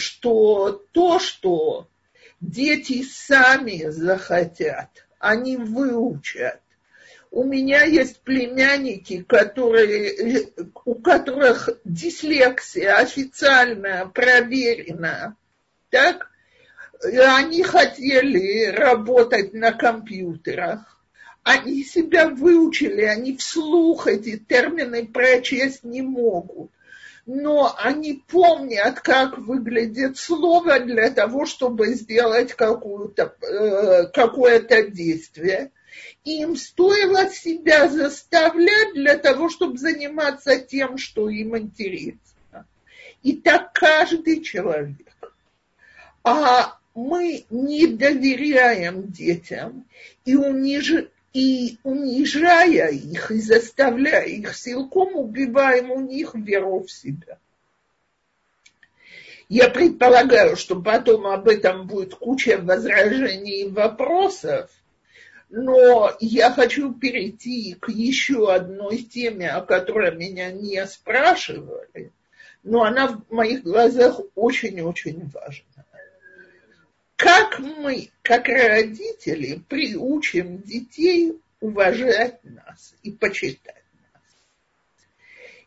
что то, что дети сами захотят, они выучат. У меня есть племянники, у которых дислексия официально проверена, так? И они хотели работать на компьютерах. Они себя выучили, они вслух эти термины прочесть не могут. Но они помнят, как выглядит слово для того, чтобы сделать какое-то действие. И им стоило себя заставлять для того, чтобы заниматься тем, что им интересно. И так каждый человек. А мы не доверяем детям и унижая их, и заставляя их силком, убиваем у них веру в себя. Я предполагаю, что потом об этом будет куча возражений и вопросов, но я хочу перейти к еще одной теме, о которой меня не спрашивали, но она в моих глазах очень-очень важна. Как мы, как родители, приучим детей уважать нас и почитать нас?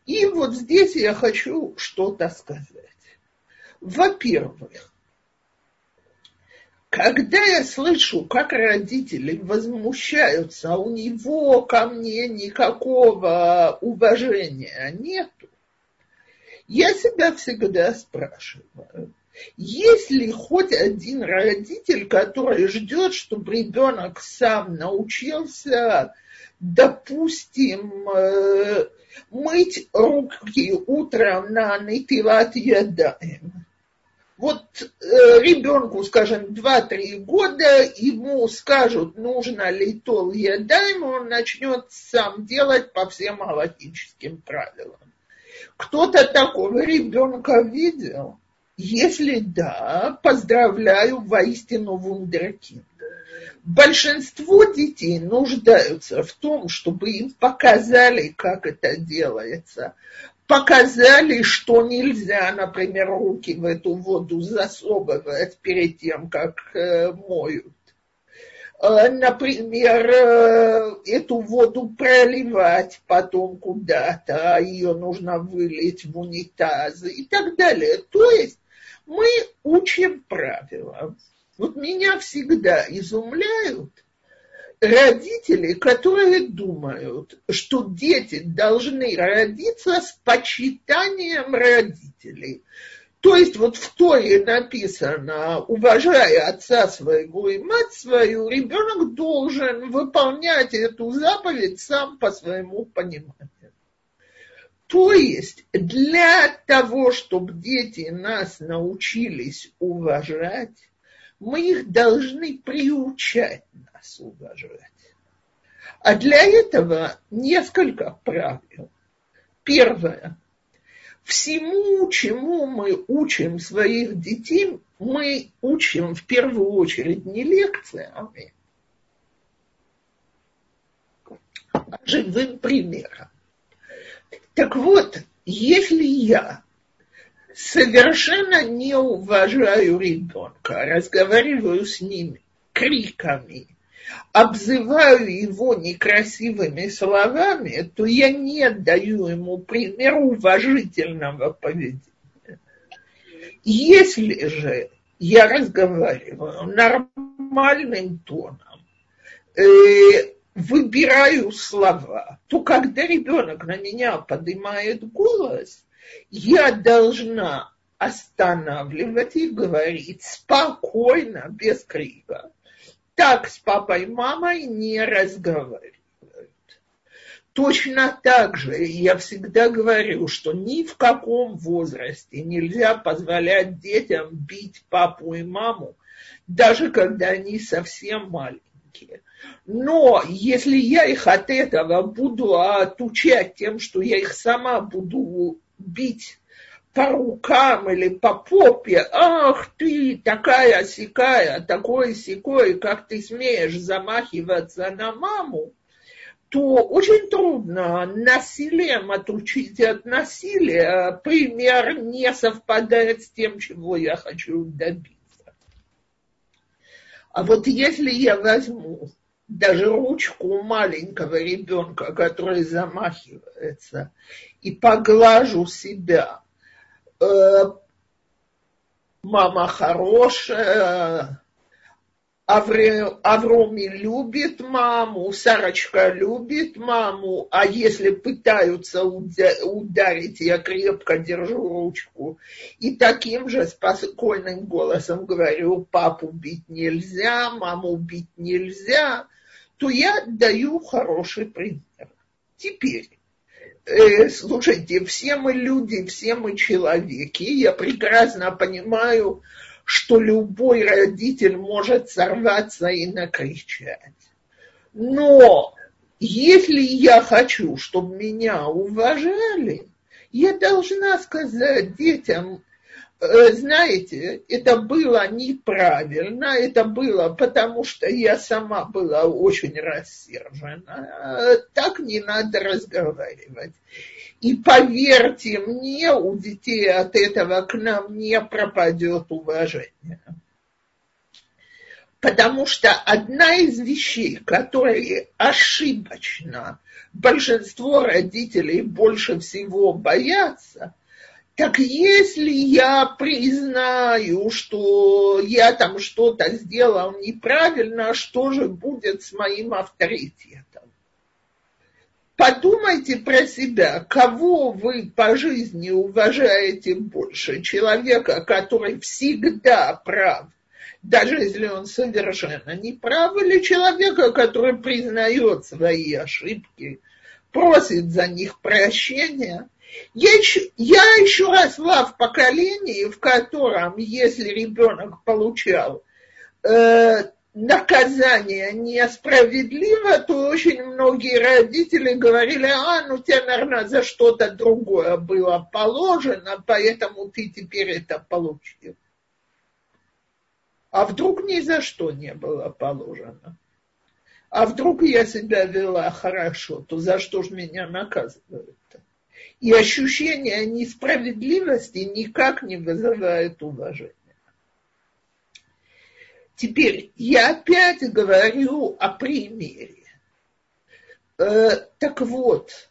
И вот здесь я хочу что-то сказать. Во-первых, когда я слышу, как родители возмущаются, у него ко мне никакого уважения нету, я себя всегда спрашиваю. Есть ли хоть один родитель, который ждет, чтобы ребенок сам научился, допустим, мыть руки утром на нетилат ядаем? Вот ребенку, скажем, 2-3 года, ему скажут, нужно ли тол ядаем, он начнет сам делать по всем галахическим правилам. Кто-то такого ребенка видел? Если да, поздравляю, воистину вундеркинд. Большинство детей нуждаются в том, чтобы им показали, как это делается. Показали, что нельзя, например, руки в эту воду засовывать перед тем, как моют. Например, эту воду проливать потом куда-то, ее нужно вылить в унитаз и так далее. То есть мы учим правила. Вот меня всегда изумляют родители, которые думают, что дети должны родиться с почитанием родителей. То есть вот в Торе написано, уважая отца своего и мать свою, ребенок должен выполнять эту заповедь сам по своему пониманию. То есть для того, чтобы дети нас научились уважать, мы их должны приучать нас уважать. А для этого несколько правил. Первое. Всему, чему мы учим своих детей, мы учим в первую очередь не лекциями, а живым примером. Так вот, если я совершенно не уважаю ребенка, разговариваю с ним криками, обзываю его некрасивыми словами, то я не даю ему пример уважительного поведения. Если же я разговариваю нормальным тоном, выбираю слова, то когда ребенок на меня поднимает голос, я должна останавливать и говорить спокойно, без крика. Так с папой и мамой не разговаривают. Точно так же я всегда говорю, что ни в каком возрасте нельзя позволять детям бить папу и маму, даже когда они совсем маленькие. Но если я их от этого буду отучать тем, что я их сама буду бить по рукам или по попе, ах ты, такая-сякая, такой-сякой, как ты смеешь замахиваться на маму, то очень трудно насилием отучить от насилия. Пример не совпадает с тем, чего я хочу добиться. А вот если я возьму даже ручку маленького ребенка, который замахивается, и поглажу себя, мама хорошая, Авроми любит маму, Сарочка любит маму, а если пытаются ударить, я крепко держу ручку. И таким же спокойным голосом говорю, папу бить нельзя, маму бить нельзя, то я даю хороший пример. Теперь, слушайте, все мы люди, все мы человеки, я прекрасно понимаю, что любой родитель может сорваться и накричать. Но если я хочу, чтобы меня уважали, я должна сказать детям, знаете, это было неправильно, это было потому, что я сама была очень рассержена, так не надо разговаривать. И поверьте мне, у детей от этого к нам не пропадет уважение. Потому что одна из вещей, которые ошибочно большинство родителей больше всего боятся, так если я признаю, что я там что-то сделал неправильно, что же будет с моим авторитетом? Подумайте про себя, кого вы по жизни уважаете больше? Человека, который всегда прав, даже если он совершенно не прав, или человека, который признает свои ошибки, просит за них прощения? Я еще росла в поколении, в котором, если ребенок получал наказание несправедливо, то очень многие родители говорили, ну тебе, наверное, за что-то другое было положено, поэтому ты теперь это получил. А вдруг ни за что не было положено? А вдруг я себя вела хорошо, то за что же меня наказывают-то? И ощущение несправедливости никак не вызывает уважения. Теперь я опять говорю о примере. Так вот,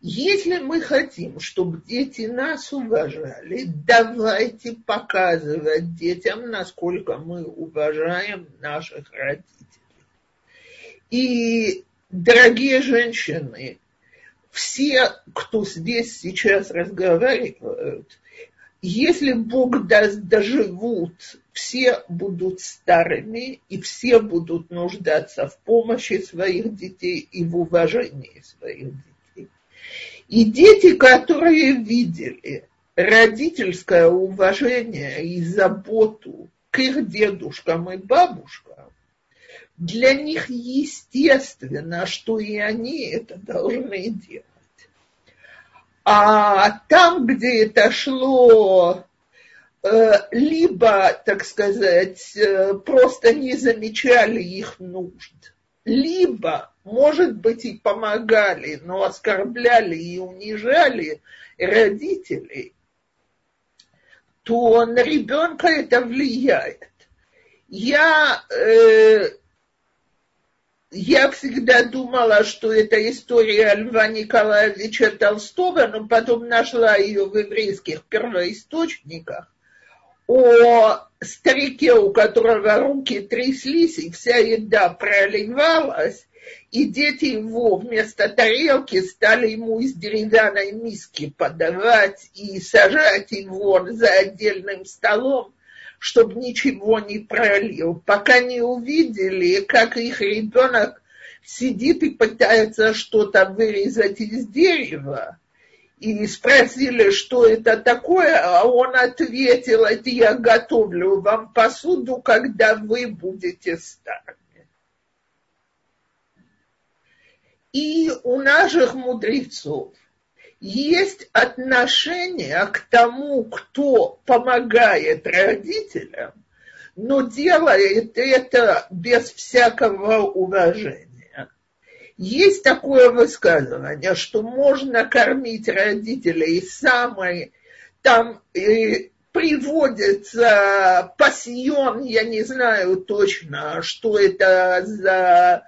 если мы хотим, чтобы дети нас уважали, давайте показывать детям, насколько мы уважаем наших родителей. И, дорогие женщины, все, кто здесь сейчас разговаривают, если Бог даст, доживут, все будут старыми, и все будут нуждаться в помощи своих детей и в уважении своих детей. И дети, которые видели родительское уважение и заботу к их дедушкам и бабушкам, для них естественно, что и они это должны делать. А там, где это шло, либо, так сказать, просто не замечали их нужд, либо, может быть, и помогали, но оскорбляли и унижали родителей, то на ребенка это влияет. Я всегда думала, что это история Льва Николаевича Толстого, но потом нашла ее в еврейских первоисточниках, о старике, у которого руки тряслись, и вся еда проливалась, и дети его вместо тарелки стали ему из деревянной миски подавать и сажать его за отдельным столом, чтобы ничего не пролил, пока не увидели, как их ребенок сидит и пытается что-то вырезать из дерева. И спросили, что это такое, а он ответил, это я готовлю вам посуду, когда вы будете старыми. И у наших мудрецов есть отношение к тому, кто помогает родителям, но делает это без всякого уважения. Есть такое высказывание, что можно кормить родителей самой, там приводится пасьон, я не знаю точно, что это за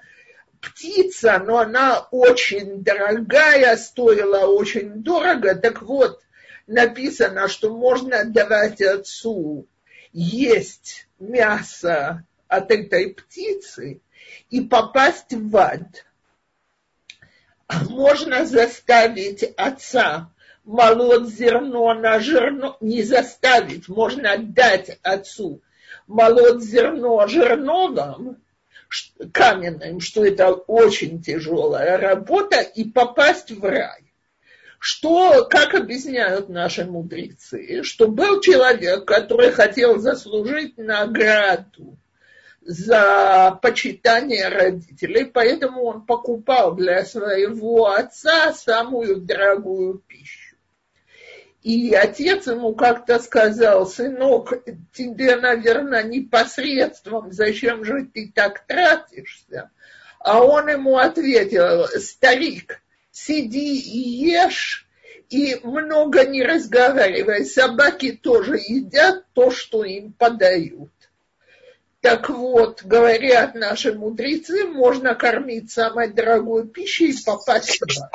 птица, но она очень дорогая, стоила очень дорого. Так вот, написано, что можно давать отцу есть мясо от этой птицы и попасть в ад. Можно заставить отца молоть зерно на жерно, не заставить, можно дать отцу молоть зерно жерновым, каменным, что это очень тяжелая работа, и попасть в рай. Что, как объясняют наши мудрецы, что был человек, который хотел заслужить награду за почитание родителей, поэтому он покупал для своего отца самую дорогую пищу. И отец ему как-то сказал: сынок, тебе, наверное, не посредством, зачем же ты так тратишься? А он ему ответил: старик, сиди и ешь, и много не разговаривай, собаки тоже едят то, что им подают. Так вот, говорят наши мудрецы, можно кормить самой дорогой пищей и попасть в рай.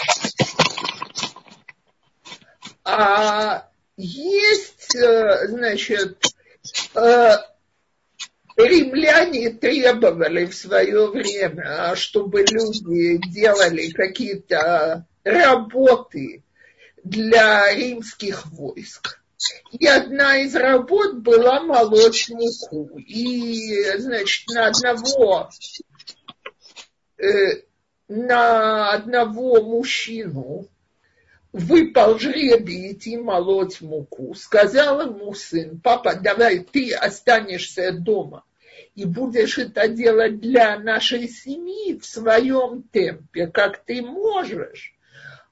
А есть, значит, римляне требовали в свое время, чтобы люди делали какие-то работы для римских войск. И одна из работ была молоть муку. И, значит, на одного мужчину выпал жребий идти молоть муку. Сказал ему сын: папа, давай ты останешься дома и будешь это делать для нашей семьи в своем темпе, как ты можешь.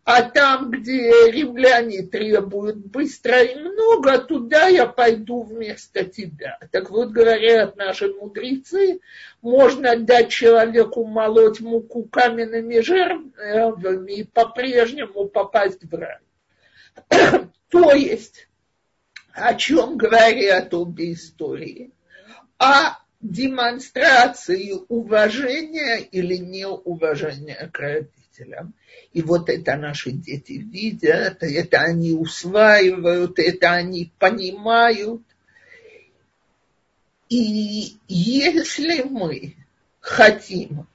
А там, где римляне требуют быстро и много, туда я пойду вместо тебя. Так вот, говорят наши мудрецы, можно дать человеку молоть муку каменными жерновами и по-прежнему попасть в рай. То есть, о чем говорят обе истории? О демонстрации уважения или неуважения к родителям. И вот это наши дети видят, это они усваивают, это они понимают. И если мы хотим,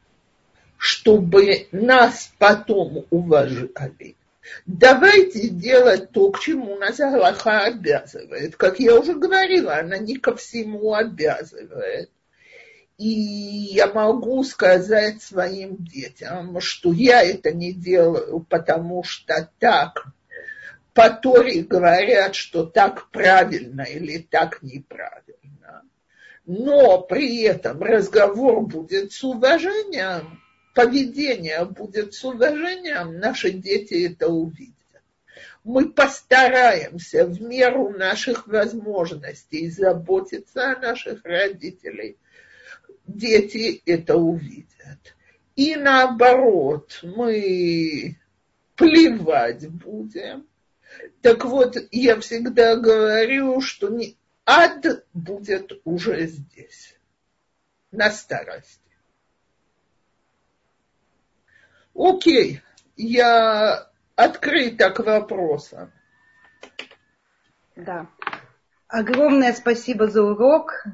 чтобы нас потом уважали, давайте делать то, к чему нас Аллаха обязывает. Как я уже говорила, она не ко всему обязывает. И я могу сказать своим детям, что я это не делаю, потому что так по Торе говорят, что так правильно или так неправильно. Но при этом разговор будет с уважением, поведение будет с уважением, наши дети это увидят. Мы постараемся в меру наших возможностей заботиться о наших родителях. Дети это увидят. И наоборот, мы плевать будем. Так вот, я всегда говорю, что не ад будет уже здесь, на старости. Окей, я открыта к вопросам. Да. Огромное спасибо за урок.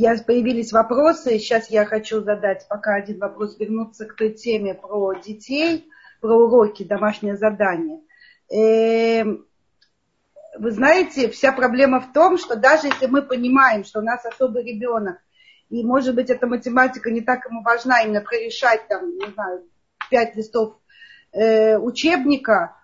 Появились вопросы. Сейчас я хочу задать пока один вопрос, вернуться к той теме про детей, про уроки, домашнее задание. Вы знаете, вся проблема в том, что даже если мы понимаем, что у нас особый ребенок, и, может быть, эта математика не так ему важна, именно прорешать, там, не знаю, 5 листов учебника,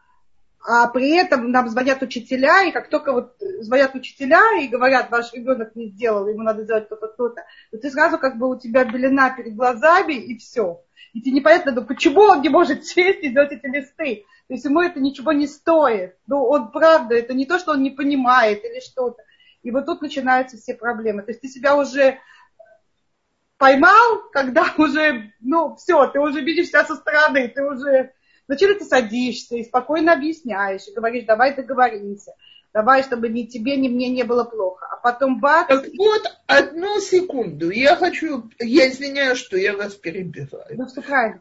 а при этом нам звонят учителя, и как только вот звонят учителя и говорят: ваш ребенок не сделал, ему надо сделать то-то, то-то, то ты сразу как бы у тебя белена перед глазами, и все. И тебе непонятно, ну, почему он не может сесть и сделать эти листы. То есть ему это ничего не стоит. Ну, он правда, это не то, что он не понимает или что-то. И вот тут начинаются все проблемы. То есть ты себя уже поймал, когда уже, ну, все, ты уже видишься со стороны, ты уже... Вначале ты садишься и спокойно объясняешь, и говоришь, давай договоримся, давай, чтобы ни тебе, ни мне не было плохо. А потом бац... Так вот, одну секунду, я извиняюсь, что я вас перебиваю. Ну,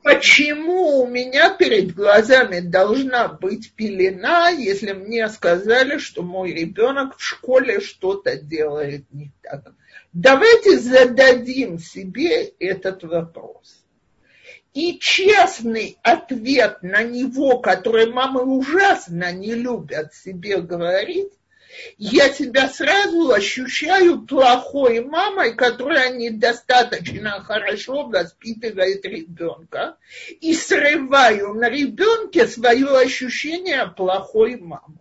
почему у меня перед глазами должна быть пелена, если мне сказали, что мой ребенок в школе что-то делает не так? Давайте зададим себе этот вопрос. И честный ответ на него, который мамы ужасно не любят себе говорить, я себя сразу ощущаю плохой мамой, которая недостаточно хорошо воспитывает ребенка, и срываю на ребенке свое ощущение плохой мамы.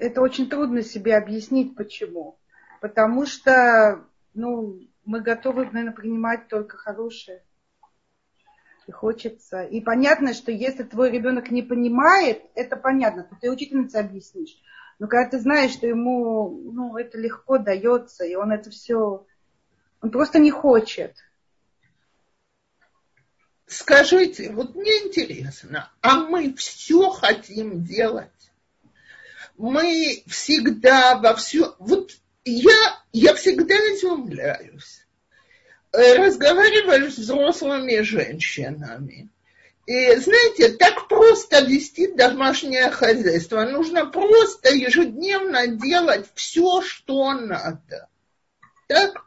Это очень трудно себе объяснить, почему. Потому что, ну, мы готовы, наверное, принимать только хорошее. И хочется. И понятно, что если твой ребенок не понимает, это понятно, то ты учительнице объяснишь. Но когда ты знаешь, что ему, ну, это легко дается, и он это все... Он просто не хочет. Скажите, вот мне интересно, а мы все хотим делать? Мы всегда во все... Вот я всегда изумляюсь. Разговариваю с взрослыми женщинами. И, знаете, так просто вести домашнее хозяйство. Нужно просто ежедневно делать все, что надо. Так?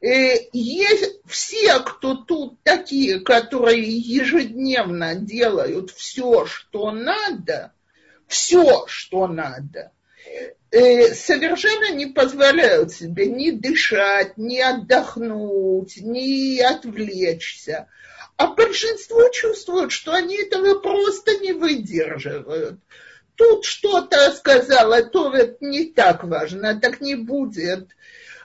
Есть все, кто тут такие, которые ежедневно делают все, что надо... Все, что надо, совершенно не позволяют себе ни дышать, ни отдохнуть, ни отвлечься. А большинство чувствуют, что они этого просто не выдерживают. Тут что-то сказала, то это не так важно, так не будет.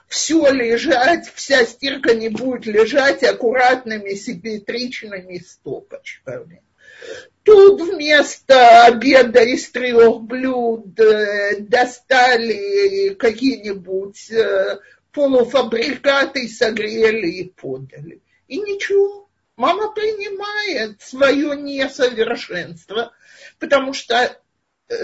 Все лежать, вся стирка не будет лежать аккуратными симметричными стопочками. Тут вместо обеда из 3 блюд достали какие-нибудь полуфабрикаты, согрели и подали. И ничего, мама принимает свое несовершенство, потому что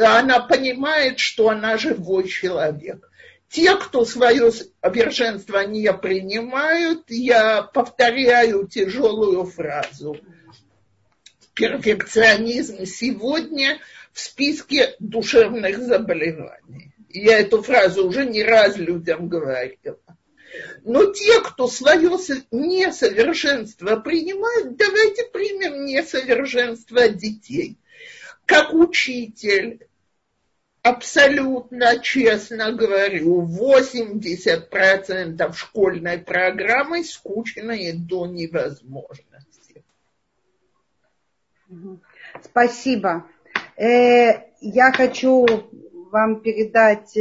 она понимает, что она живой человек. Те, кто свое совершенство не принимают, я повторяю тяжелую фразу – перфекционизм сегодня в списке душевных заболеваний. Я эту фразу уже не раз людям говорила. Но те, кто свое несовершенство принимает, давайте примем несовершенство детей. Как учитель, абсолютно честно говорю, 80% школьной программы скучные до невозможности. Спасибо. Я хочу вам передать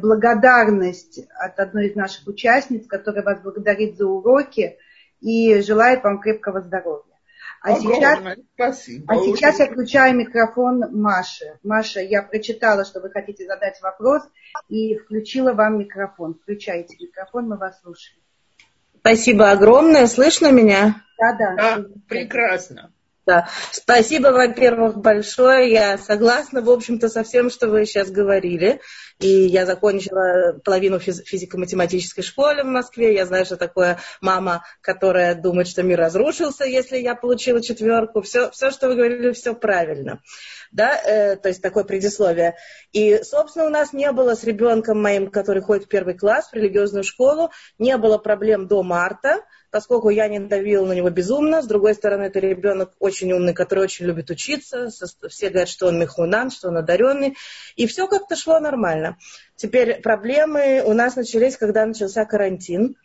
благодарность от одной из наших участниц, которая вас благодарит за уроки и желает вам крепкого здоровья. А сейчас я включаю микрофон Маше. Маша, я прочитала, что вы хотите задать вопрос, и включила вам микрофон. Включайте микрофон, мы вас слушаем. Спасибо огромное. Слышно меня? Да. Прекрасно. Да. Спасибо, во-первых, большое. Я согласна, в общем-то, со всем, что вы сейчас говорили. И я закончила половину физико-математической школы в Москве. Я знаю, что такое мама, которая думает, что мир разрушился, если я получила 4. Все, что вы говорили, все правильно. Да? То есть такое предисловие. И, собственно, у нас не было с ребенком моим, который ходит в 1 класс, в религиозную школу, не было проблем до марта, поскольку я не давила на него безумно. С другой стороны, это ребенок очень умный, который очень любит учиться. Все говорят, что он мехунан, что он одаренный. И все как-то шло нормально. Теперь проблемы у нас начались, когда начался карантин.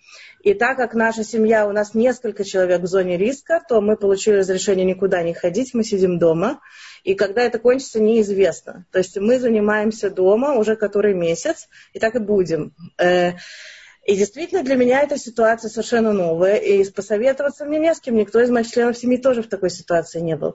И так как наша семья, у нас несколько человек в зоне риска, то мы получили разрешение никуда не ходить, мы сидим дома. И когда это кончится, неизвестно. То есть мы занимаемся дома уже который месяц, и так и будем. И действительно, для меня эта ситуация совершенно новая, и посоветоваться мне не с кем, никто из моих членов семьи тоже в такой ситуации не был.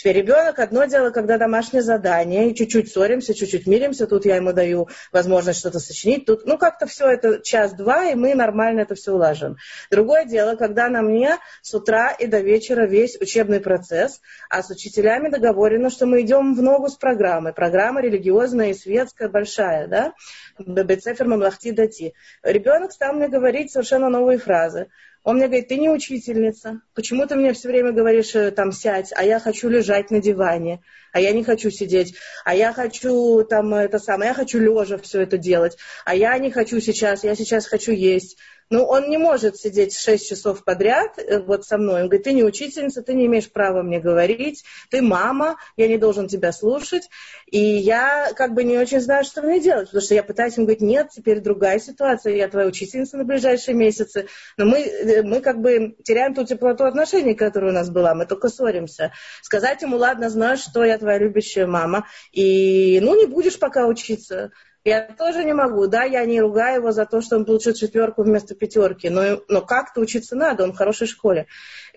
Теперь ребенок, одно дело, когда домашнее задание, и чуть-чуть ссоримся, чуть-чуть миримся, тут я ему даю возможность что-то сочинить, тут, ну, как-то все это час-два, и мы нормально это все улажим. Другое дело, когда на мне с утра и до вечера весь учебный процесс, а с учителями договорено, что мы идем в ногу с программой. Программа религиозная и светская, большая, да? Бецефер мамлахти дати. Ребенок стал мне говорить совершенно новые фразы. Он мне говорит, ты не учительница, почему ты мне все время говоришь, там, сядь, а я хочу лежать на диване, а я не хочу сидеть, а я хочу, там, это самое, я хочу лежа все это делать, а я не хочу сейчас, я сейчас хочу есть. Ну, он не может сидеть 6 часов подряд вот со мной. Он говорит, ты не учительница, ты не имеешь права мне говорить, ты мама, я не должен тебя слушать. И я как бы не очень знаю, что мне делать, потому что я пытаюсь ему говорить, нет, теперь другая ситуация, я твоя учительница на ближайшие месяцы. Но мы как бы теряем ту теплоту отношений, которая у нас была, мы только ссоримся. Сказать ему, ладно, знаю, что я твоя любящая мама, и ну не будешь пока учиться. Я тоже не могу, да, я не ругаю его за то, что он получил 4 вместо 5, но как-то учиться надо, он в хорошей школе.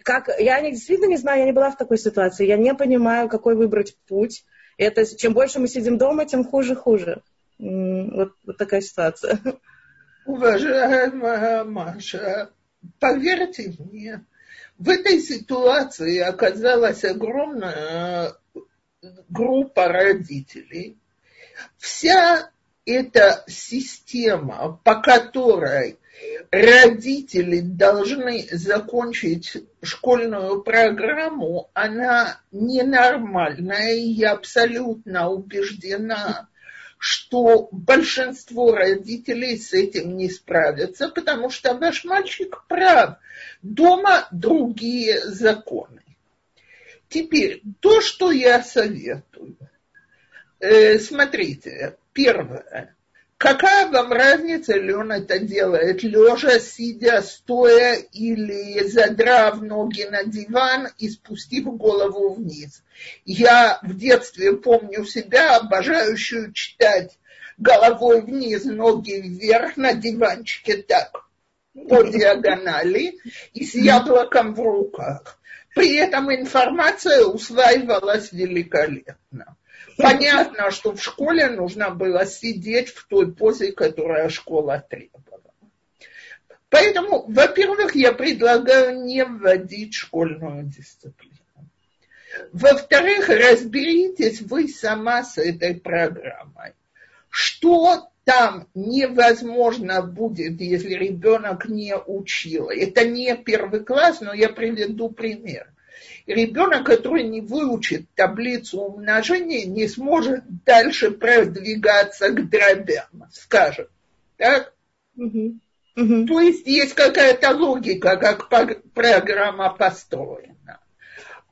Действительно не знаю, я не была в такой ситуации, я не понимаю, какой выбрать путь. Это, чем больше мы сидим дома, тем хуже. Вот такая ситуация. Уважаемая Маша, поверьте мне, в этой ситуации оказалась огромная группа родителей. Вся эта система, по которой родители должны закончить школьную программу, она ненормальная, и я абсолютно убеждена, что большинство родителей с этим не справятся, потому что ваш мальчик прав, дома другие законы. Теперь, то, что я советую. Смотрите, первое. Какая вам разница, ли он это делает лежа, сидя, стоя или задрав ноги на диван и спустив голову вниз? Я в детстве помню себя, обожающую читать головой вниз, ноги вверх на диванчике так, по диагонали и с яблоком в руках. При этом информация усваивалась великолепно. Понятно, что в школе нужно было сидеть в той позе, которая школа требовала. Поэтому, во-первых, я предлагаю не вводить школьную дисциплину. Во-вторых, разберитесь вы сама с этой программой. Что там невозможно будет, если ребенок не учил. Это не первый класс, но я приведу пример. Ребенок, который не выучит таблицу умножения, не сможет дальше продвигаться к дробям, скажем. Так? Угу. Угу. То есть есть какая-то логика, как программа построена.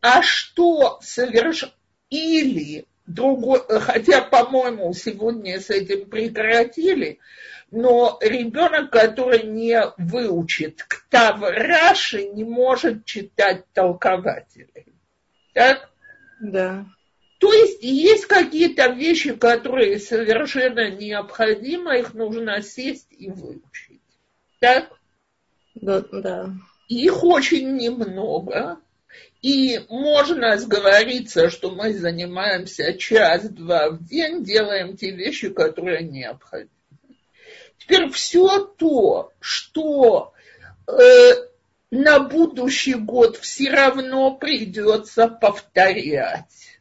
А что совершить? Или другой, хотя, по-моему, сегодня с этим прекратили, но ребенок, который не выучит ктав Раши, не может читать толкователей. Так? Да. То есть есть какие-то вещи, которые совершенно необходимы, их нужно сесть и выучить. Так? Да. Их очень немного. И можно сговориться, что мы занимаемся час-два в день, делаем те вещи, которые необходимы. Теперь все то, что на будущий год все равно придется повторять.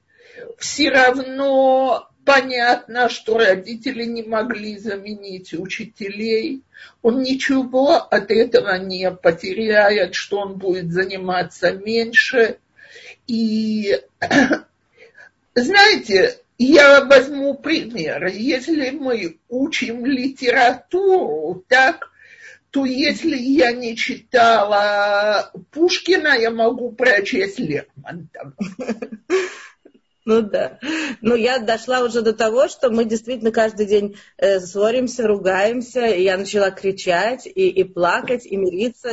Все равно понятно, что родители не могли заменить учителей. Он ничего от этого не потеряет, что он будет заниматься меньше. И знаете, я возьму пример. Если мы учим литературу, так, то если я не читала Пушкина, я могу прочесть Лермонтова. Ну да. Ну я дошла уже до того, что мы действительно каждый день ссоримся, ругаемся, и я начала кричать, и плакать, и мириться.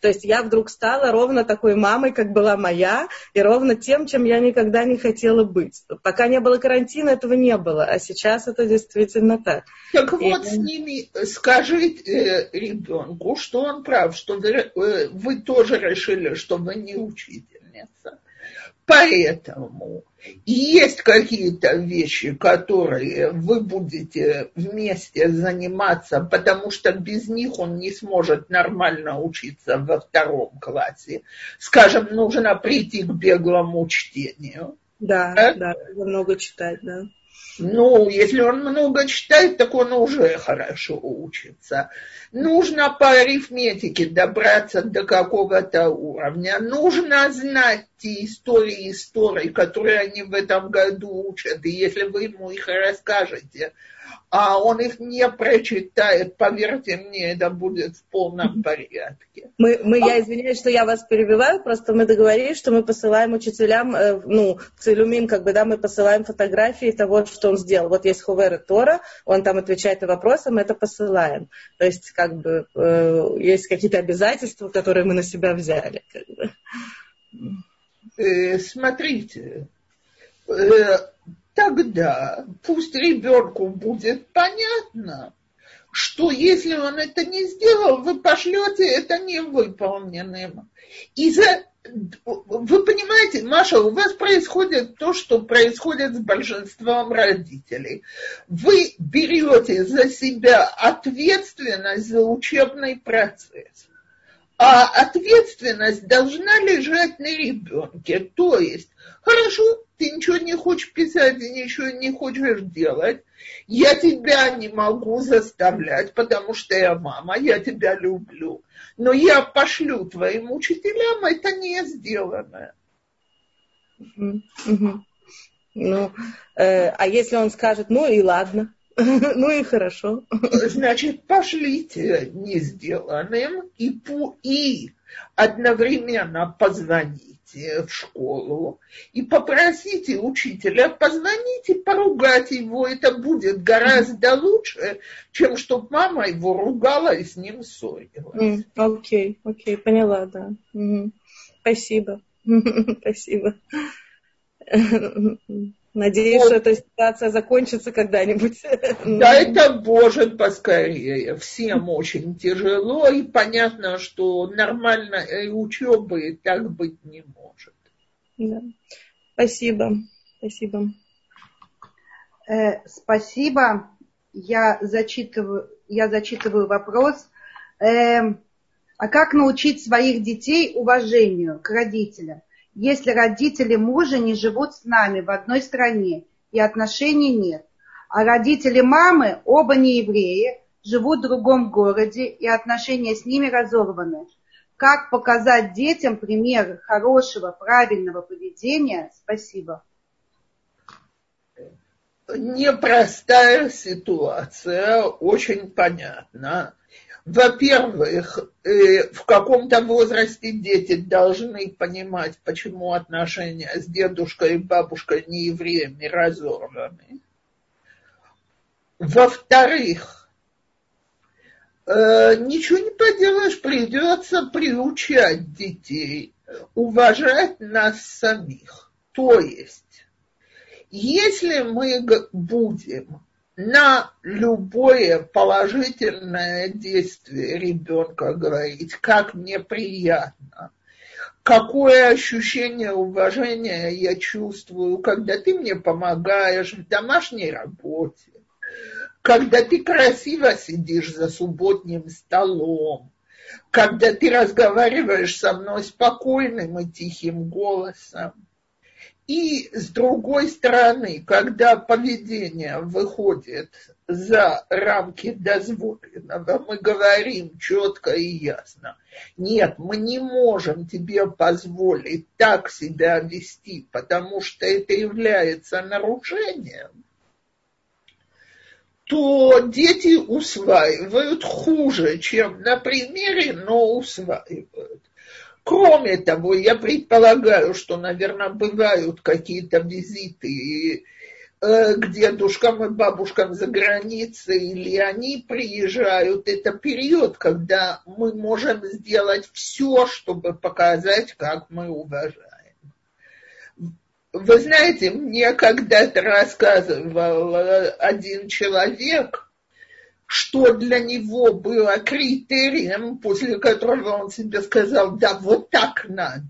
То есть я вдруг стала ровно такой мамой, как была моя, и ровно тем, чем я никогда не хотела быть. Пока не было карантина, этого не было, а сейчас это действительно так. Так вот, с ними скажите ребенку, что он прав, что вы тоже решили, что вы не учительница. Поэтому есть какие-то вещи, которые вы будете вместе заниматься, потому что без них он не сможет нормально учиться во втором классе. Скажем, нужно прийти к беглому чтению. Да, много читать, да. Ну, если он много читает, так он уже хорошо учится. Нужно по арифметике добраться до какого-то уровня. Нужно знать те истории, которые они в этом году учат. И если вы ему их расскажете, а он их не прочитает, поверьте мне, это будет в полном порядке. Я извиняюсь, что я вас перебиваю, просто мы договорились, что мы посылаем учителям, целюмим, мы посылаем фотографии того, что он сделал. Вот есть Хувер и Тора, он там отвечает на вопросы, мы это посылаем. То есть, есть какие-то обязательства, которые мы на себя взяли. Смотрите, тогда пусть ребенку будет понятно, что если он это не сделал, вы пошлете это невыполненным. Вы понимаете, Маша, у вас происходит то, что происходит с большинством родителей. Вы берете за себя ответственность за учебный процесс. А ответственность должна лежать на ребенке. То есть, хорошо, ты ничего не хочешь писать, ты ничего не хочешь делать. Я тебя не могу заставлять, потому что я мама, я тебя люблю. Но я пошлю твоим учителям, это не сделано. А если он скажет, и ладно. Ну и хорошо. Значит, пошлите несделанным и одновременно позвоните в школу и попросите учителя, поругать его. Это будет гораздо лучше, чем чтобы мама его ругала и с ним ссорилась. Окей, поняла, да. Спасибо. Надеюсь, что эта ситуация закончится когда-нибудь. Да, это может поскорее. Всем очень тяжело, и понятно, что нормальной учебы так быть не может. Да. Спасибо. Спасибо. Я зачитываю вопрос. А как научить своих детей уважению к родителям, если родители мужа не живут с нами в одной стране и отношений нет, а родители мамы, оба не евреи, живут в другом городе и отношения с ними разорваны? Как показать детям пример хорошего, правильного поведения? Спасибо. Непростая ситуация, очень понятна. Во-первых, в каком-то возрасте дети должны понимать, почему отношения с дедушкой и бабушкой не евреями разорваны. Во-вторых, ничего не поделаешь, придется приучать детей уважать нас самих. То есть, если мы будем на любое положительное действие ребенка говорить, как мне приятно, какое ощущение уважения я чувствую, когда ты мне помогаешь в домашней работе, когда ты красиво сидишь за субботним столом, когда ты разговариваешь со мной спокойным и тихим голосом. И, с другой стороны, когда поведение выходит за рамки дозволенного, мы говорим четко и ясно: нет, мы не можем тебе позволить так себя вести, потому что это является нарушением, то дети усваивают хуже, чем на примере, но усваивают. Кроме того, я предполагаю, что, наверное, бывают какие-то визиты к дедушкам и бабушкам за границей, или они приезжают. Это период, когда мы можем сделать все, чтобы показать, как мы уважаем. Вы знаете, мне когда-то рассказывал один человек, что для него было критерием, после которого он себе сказал: да, вот так надо.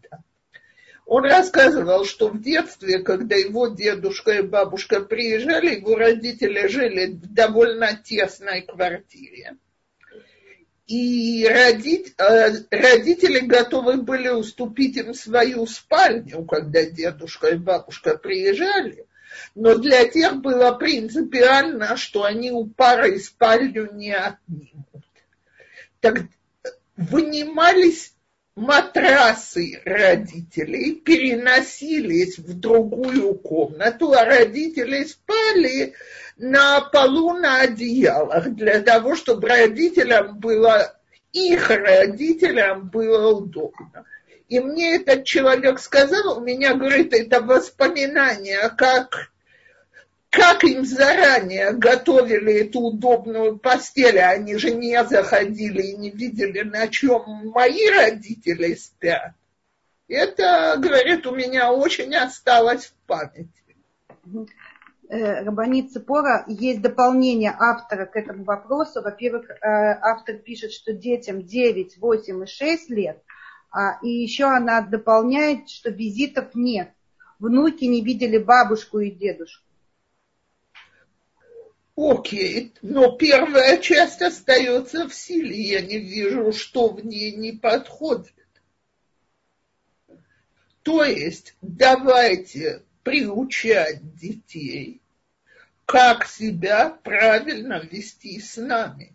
Он рассказывал, что в детстве, когда его дедушка и бабушка приезжали, его родители жили в довольно тесной квартире. И родители готовы были уступить им свою спальню, когда дедушка и бабушка приезжали. Но для тех было принципиально, что они у пары спальню не отнимут. Так вынимались матрасы родителей, переносились в другую комнату, а родители спали на полу на одеялах, для того, чтобы их родителям было удобно. И мне этот человек сказал, у меня, говорит, это воспоминание, как им заранее готовили эту удобную постель, а они же не заходили и не видели, на чем мои родители спят. Это, говорит, у меня очень осталось в памяти. Рабанит Ципора, есть дополнение автора к этому вопросу. Во-первых, автор пишет, что детям 9, 8 и 6 лет. И еще она дополняет, что визитов нет. Внуки не видели бабушку и дедушку. Окей, но первая часть остается в силе. Я не вижу, что в ней не подходит. То есть давайте приучать детей, как себя правильно вести с нами.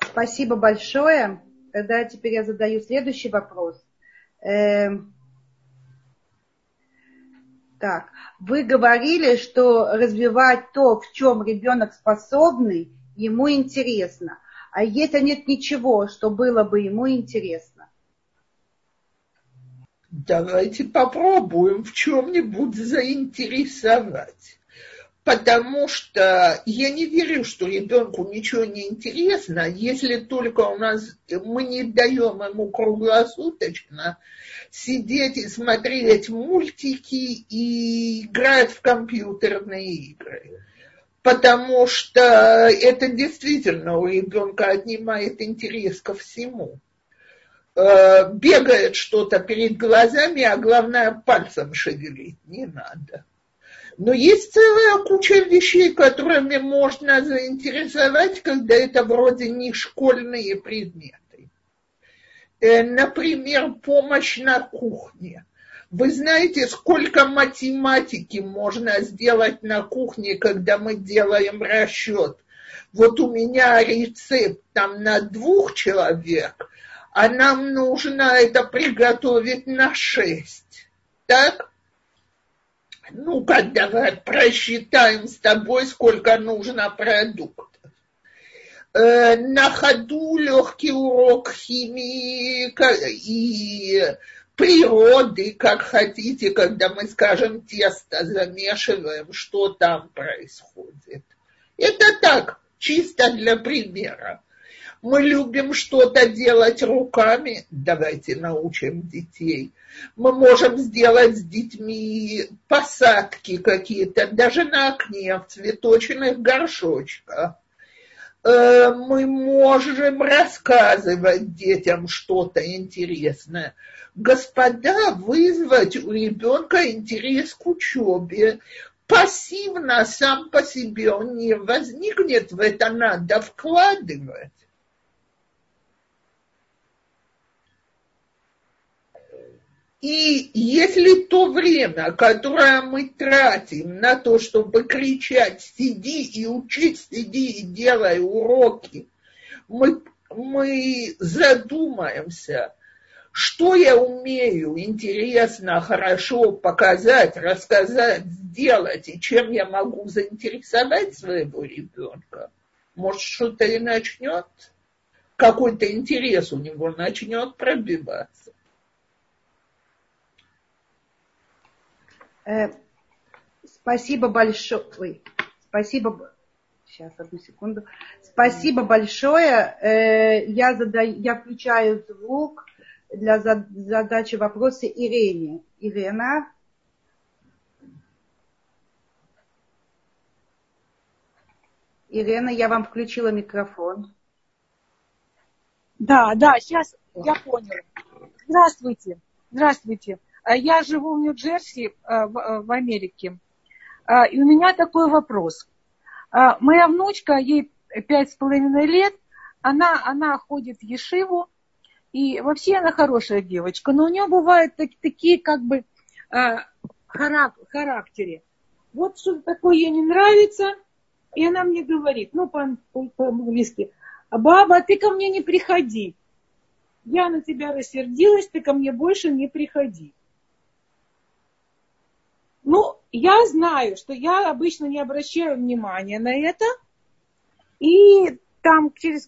Спасибо большое. Тогда теперь я задаю следующий вопрос. Так, вы говорили, что развивать то, в чем ребенок способный, ему интересно. А если нет ничего, что было бы ему интересно? Давайте попробуем в чем-нибудь заинтересовать. Потому что я не верю, что ребенку ничего не интересно, если только мы не даем ему круглосуточно сидеть и смотреть мультики и играть в компьютерные игры. Потому что это действительно у ребенка отнимает интерес ко всему. Бегает что-то перед глазами, а главное, пальцем шевелить не надо. Но есть целая куча вещей, которыми можно заинтересовать, когда это вроде не школьные предметы. Например, помощь на кухне. Вы знаете, сколько математики можно сделать на кухне, когда мы делаем расчет? Вот у меня рецепт там на 2 человек, а нам нужно это приготовить на 6. Так? Ну-ка, давай просчитаем с тобой, сколько нужно продуктов. На ходу легкий урок химии и природы, как хотите, когда мы, скажем, тесто замешиваем, что там происходит. Это так, чисто для примера. Мы любим что-то делать руками, давайте научим детей. Мы можем сделать с детьми посадки какие-то, даже на окне, в цветочных горшочках. Мы можем рассказывать детям что-то интересное. Господа, вызвать у ребенка интерес к учебе. Пассивно сам по себе он не возникнет, в это надо вкладывать. И если то время, которое мы тратим на то, чтобы кричать «сиди и учись, сиди и делай уроки», мы задумаемся, что я умею интересно, хорошо показать, рассказать, сделать, и чем я могу заинтересовать своего ребенка. Может, что-то и начнет, какой-то интерес у него начнет пробиваться. Спасибо большое. Спасибо большое. Я включаю звук для задачи вопроса Ирине. Ирина. Ирина, я вам включила микрофон. Да, сейчас я понял. Здравствуйте. Я живу в Нью-Джерси, в Америке. И у меня такой вопрос. Моя внучка, ей 5,5 лет, она ходит в Ешиву, и вообще она хорошая девочка, но у нее бывают такие как бы характеры. Вот что-то такое ей не нравится, и она мне говорит, по-английски, баба, ты ко мне не приходи. Я на тебя рассердилась, ты ко мне больше не приходи. Я знаю, что я обычно не обращаю внимания на это. И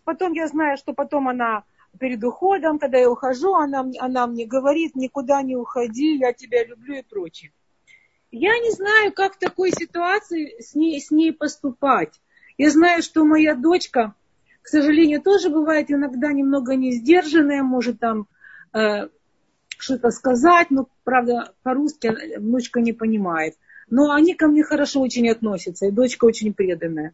потом я знаю, что потом она перед уходом, когда я ухожу, она мне говорит, никуда не уходи, я тебя люблю и прочее. Я не знаю, как в такой ситуации с ней поступать. Я знаю, что моя дочка, к сожалению, тоже бывает иногда немного не сдержанная, может что-то сказать, но, правда, по-русски внучка не понимает. Но они ко мне хорошо очень относятся, и дочка очень преданная.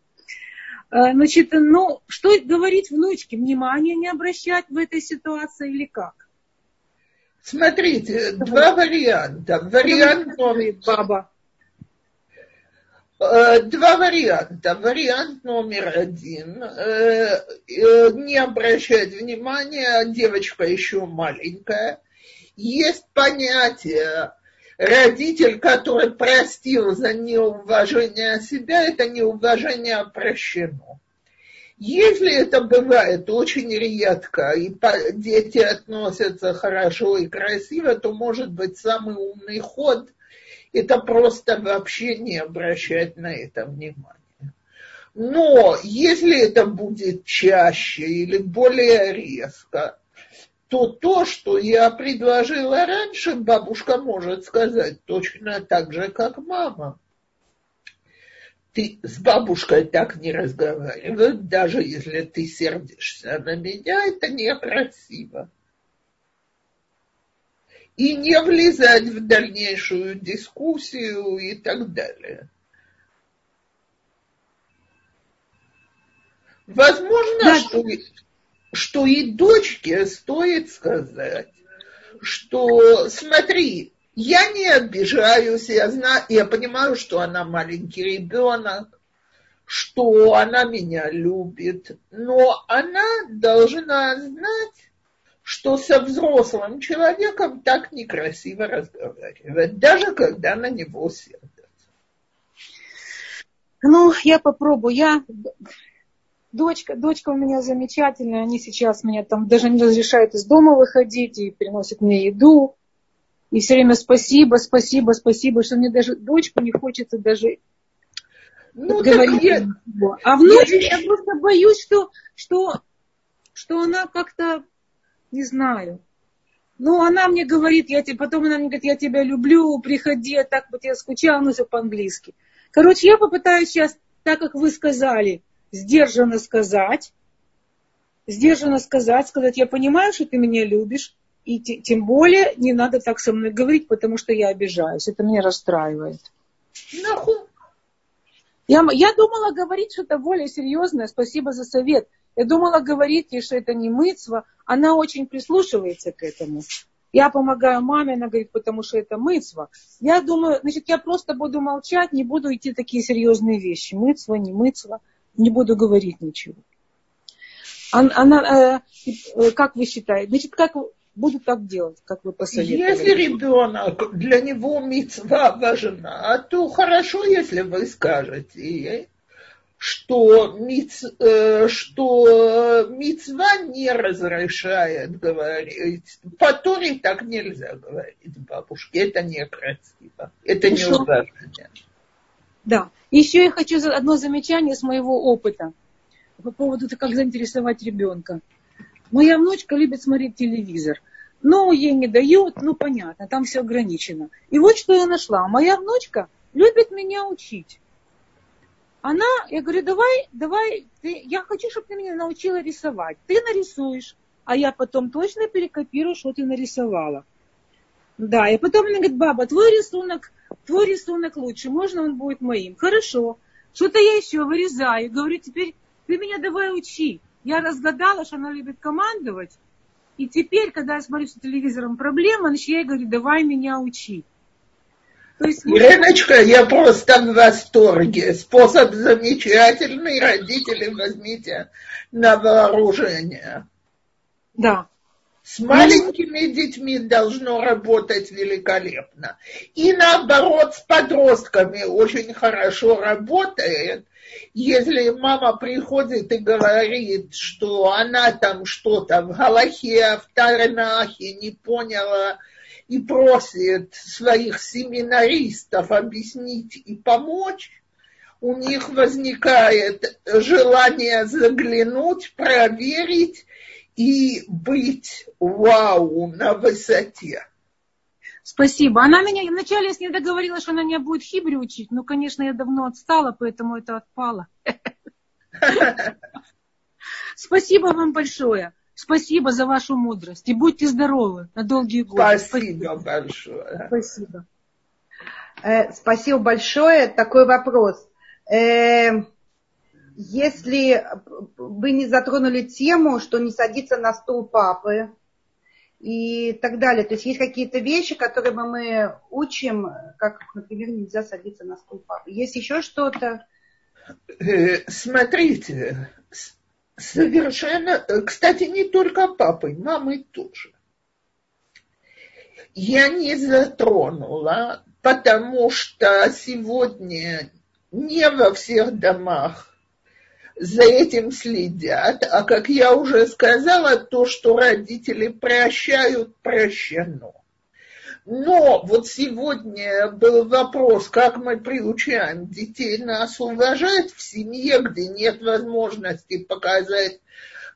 Что говорить внучке? Внимание не обращать в этой ситуации или как? Смотрите, два варианта. Вариант номер один. Не обращать внимания, девочка еще маленькая. Есть понятие родитель, который простил за неуважение себя, это неуважение прощено. Если это бывает очень редко, и дети относятся хорошо и красиво, то, может быть, самый умный ход – это просто вообще не обращать на это внимания. Но если это будет чаще или более резко, то, что я предложила раньше, бабушка может сказать точно так же, как мама. Ты с бабушкой так не разговариваешь, даже если ты сердишься на меня, это некрасиво. И не влезать в дальнейшую дискуссию и так далее. Возможно, что и дочке стоит сказать, что смотри, я не обижаюсь, я понимаю, что она маленький ребенок, что она меня любит, но она должна знать, что со взрослым человеком так некрасиво разговаривать, даже когда на него сердится. Я попробую, Дочка у меня замечательная, они сейчас меня там даже не разрешают из дома выходить и приносят мне еду. И все время спасибо, что мне даже дочку не хочется даже говорить. А внучка, я просто боюсь, что она как-то, не знаю. Она мне говорит, я тебя люблю, приходи, я так вот я скучала, все по-английски. Короче, я попытаюсь сейчас, так как вы сказали, сдержанно сказать, я понимаю, что ты меня любишь, и тем более не надо так со мной говорить, потому что я обижаюсь, это меня расстраивает. Я думала говорить что-то более серьезное, спасибо за совет. Я думала говорить ей, что это не мыцва, она очень прислушивается к этому. Я помогаю маме, она говорит, потому что это мыцва. Я думаю, я просто буду молчать, не буду идти такие серьезные вещи, мыцва, не мыцва. Не буду говорить ничего. Как вы считаете? Как буду так делать, как вы посоветовали? Если ребенок, для него мицва важна, то хорошо, если вы скажете ей, что мицва не разрешает говорить. По Торе так нельзя говорить, бабушке. Это некрасиво. Это неуважение. Да. Еще я хочу одно замечание с моего опыта по поводу того, как заинтересовать ребенка. Моя внучка любит смотреть телевизор, но ей не дают, понятно, там все ограничено. И вот что я нашла. Моя внучка любит меня учить. Я говорю, давай, я хочу, чтобы ты меня научила рисовать. Ты нарисуешь, а я потом точно перекопирую, что ты нарисовала. Да, и потом она говорит, баба, твой рисунок лучше, можно он будет моим? Хорошо. Что-то я еще вырезаю. Говорю, теперь ты меня давай учи. Я разгадала, что она любит командовать. И теперь, когда я смотрю с телевизором проблемы, она ей говорит, давай меня учи. То есть... Леночка, я просто в восторге. Способ замечательный. Родители, возьмите на вооружение. Да. С маленькими детьми должно работать великолепно. И наоборот, с подростками очень хорошо работает. Если мама приходит и говорит, что она там что-то в Галахе, в Танахе не поняла, и просит своих семинаристов объяснить и помочь, у них возникает желание заглянуть, проверить, и быть, вау, на высоте. Спасибо. Она меня вначале, я с ней договорилась, что она меня будет хибри учить, но, конечно, я давно отстала, поэтому это отпало. Спасибо вам большое. Спасибо за вашу мудрость. И будьте здоровы на долгие годы. Спасибо большое. Спасибо. Спасибо большое. Такой вопрос. Если вы не затронули тему, что не садится на стул папы и так далее. То есть есть какие-то вещи, которые мы учим, как, например, нельзя садиться на стул папы. Есть еще что-то? Смотрите, совершенно... Кстати, не только папы, мамы тоже. Я не затронула, потому что сегодня не во всех домах за этим следят, а, как я уже сказала, то, что родители прощают, прощено. Но вот сегодня был вопрос, как мы приучаем детей нас уважать в семье, где нет возможности показать,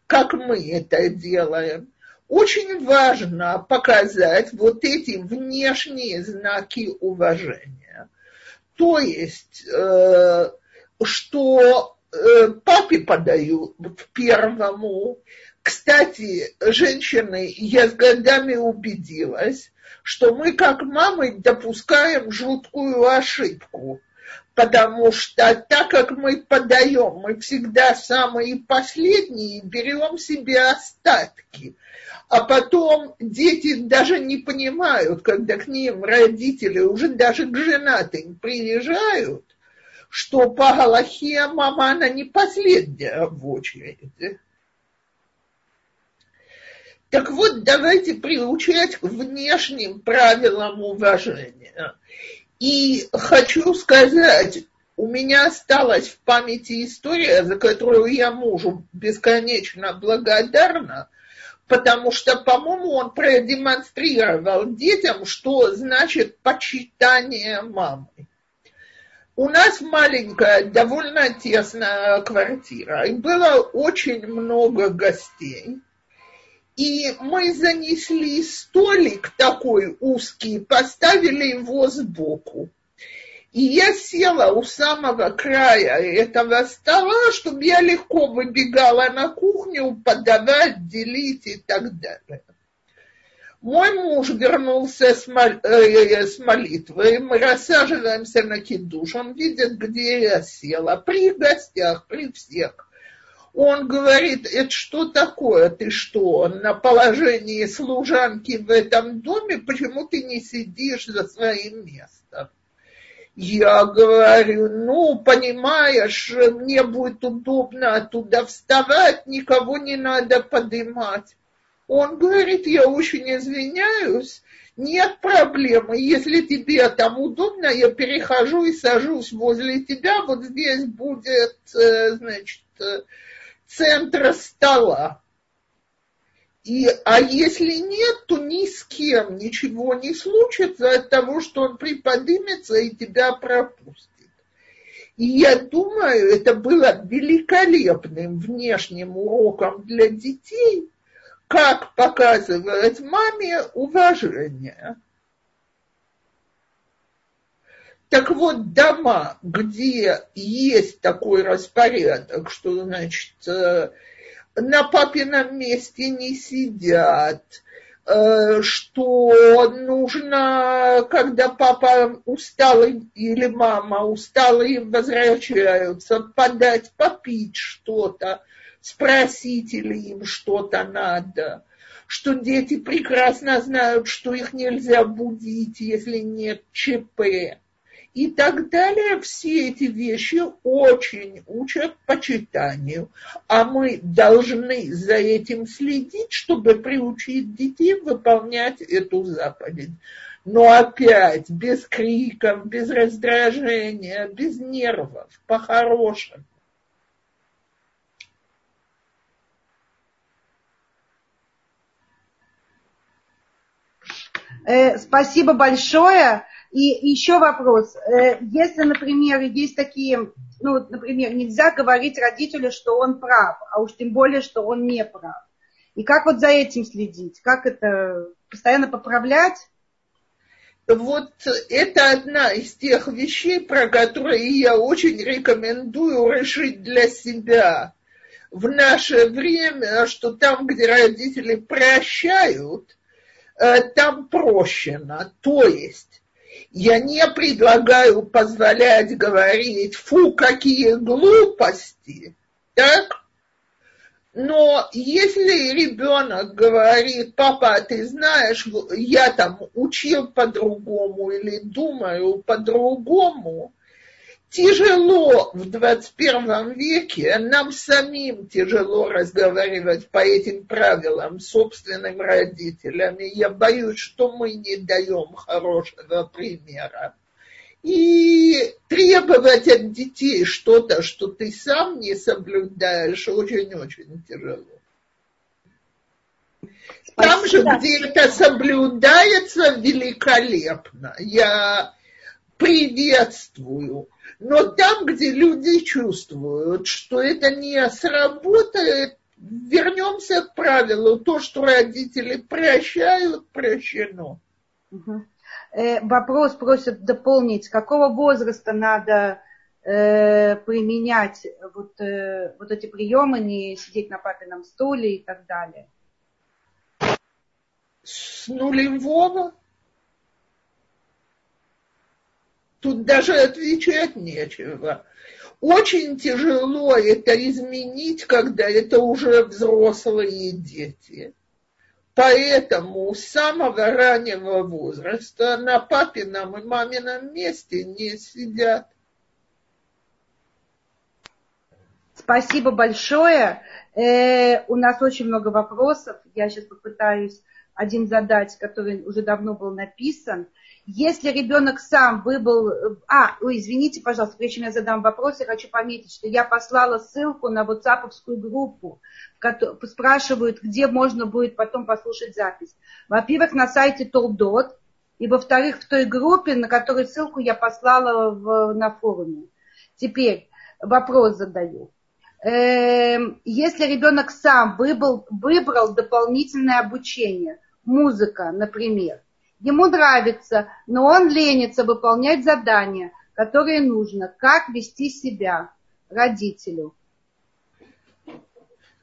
как мы это делаем. Очень важно показать вот эти внешние знаки уважения. То есть, что... папе подаю первому. Кстати, женщины, я с годами убедилась, что мы, как мамы, допускаем жуткую ошибку, потому что так как мы подаем, мы всегда самые последние, берем себе остатки, а потом дети даже не понимают, когда к ним родители уже даже к женатым приезжают, что по Галахе мама, она не последняя в очереди. Так вот, давайте приучать к внешним правилам уважения. И хочу сказать, у меня осталась в памяти история, за которую я мужу бесконечно благодарна, потому что, по-моему, он продемонстрировал детям, что значит почитание мамы. У нас маленькая, довольно тесная квартира, и было очень много гостей. И мы занесли столик такой узкий, поставили его сбоку. И я села у самого края этого стола, чтобы я легко выбегала на кухню, подавать, делить и так далее. Мой муж вернулся с молитвы, мы рассаживаемся на кидуш, он видит, где я села, при гостях, при всех. Он говорит, это что такое, ты что, на положении служанки в этом доме, почему ты не сидишь за своим местом? Я говорю, ну, понимаешь, мне будет удобно оттуда вставать, никого не надо поднимать. Он говорит, я очень извиняюсь, нет проблемы, если тебе там удобно, я перехожу и сажусь возле тебя, вот здесь будет, значит, центр стола. А если нет, то ни с кем ничего не случится от того, что он приподнимется и тебя пропустит. И я думаю, это было великолепным внешним уроком для детей, как показывает маме уважение. Так вот, дома, где есть такой распорядок, что, значит, на папином месте не сидят, что нужно, когда папа устал или мама устала и возвращаются, подать, попить что-то, спросите ли им что-то надо, что дети прекрасно знают, что их нельзя будить, если нет ЧП. И так далее, все эти вещи очень учат почитанию, а мы должны за этим следить, чтобы приучить детей выполнять эту заповедь. Но опять, без криков, без раздражения, без нервов, по-хорошему. Спасибо большое. И еще вопрос. Если, например, есть такие, ну, например, нельзя говорить родителю, что он прав, а уж тем более, что он не прав. И как вот за этим следить? Как это постоянно поправлять? Вот это одна из тех вещей, про которые я очень рекомендую решить для себя в наше время, что там, где родители прощают, там прощено. То есть я не предлагаю позволять говорить, фу, какие глупости, так? Но если ребенок говорит, папа, ты знаешь, я там учил по-другому или думаю по-другому, тяжело в 21 веке, нам самим тяжело разговаривать по этим правилам с собственными родителями. Я боюсь, что мы не даем хорошего примера. И требовать от детей что-то, что ты сам не соблюдаешь, очень-очень тяжело. Спасибо. Там же, где это соблюдается, великолепно. Я приветствую. Но там, где люди чувствуют, что это не сработает, вернемся к правилу. То, что родители прощают, прощено. Угу. Вопрос просят дополнить. Какого возраста надо применять вот эти приемы, не сидеть на папином стуле и так далее? С нулевого? Тут даже отвечать нечего. Очень тяжело это изменить, когда это уже взрослые дети. Поэтому с самого раннего возраста на папином и мамином месте не сидят. Спасибо большое. У нас очень много вопросов. Я сейчас попытаюсь один задать, который уже давно был написан. Если ребенок сам выбыл... извините, пожалуйста, прежде чем я задам вопрос, я хочу пометить, что я послала ссылку на WhatsApp-овскую группу, в которой спрашивают, где можно будет потом послушать запись. Во-первых, на сайте Толдот, и во-вторых, в той группе, на которую ссылку я послала на форуме. Теперь вопрос задаю. Если ребенок сам выбрал дополнительное обучение, музыка, например, ему нравится, но он ленится выполнять задания, которые нужно. Как вести себя родителю?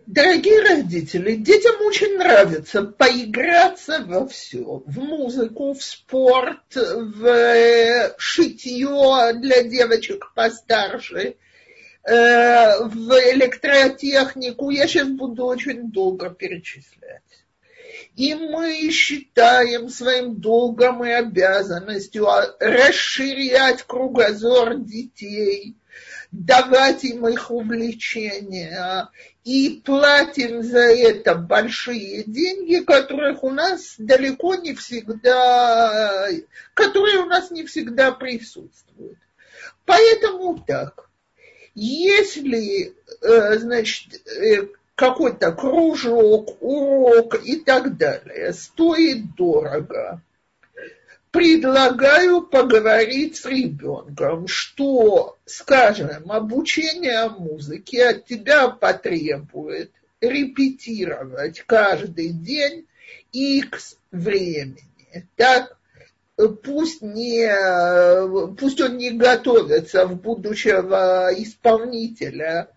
Дорогие родители, детям очень нравится поиграться во все. В музыку, в спорт, в шитье для девочек постарше, в электротехнику. Я сейчас буду очень долго перечислять. И мы считаем своим долгом и обязанностью расширять кругозор детей, давать им их увлечения, и платим за это большие деньги, которых у нас далеко не всегда, которые у нас не всегда присутствуют. Поэтому так, если, какой-то кружок, урок и так далее стоит дорого. Предлагаю поговорить с ребенком, что, скажем, обучение музыке от тебя потребует репетировать каждый день X времени. Так, пусть он не готовится в будущего исполнителя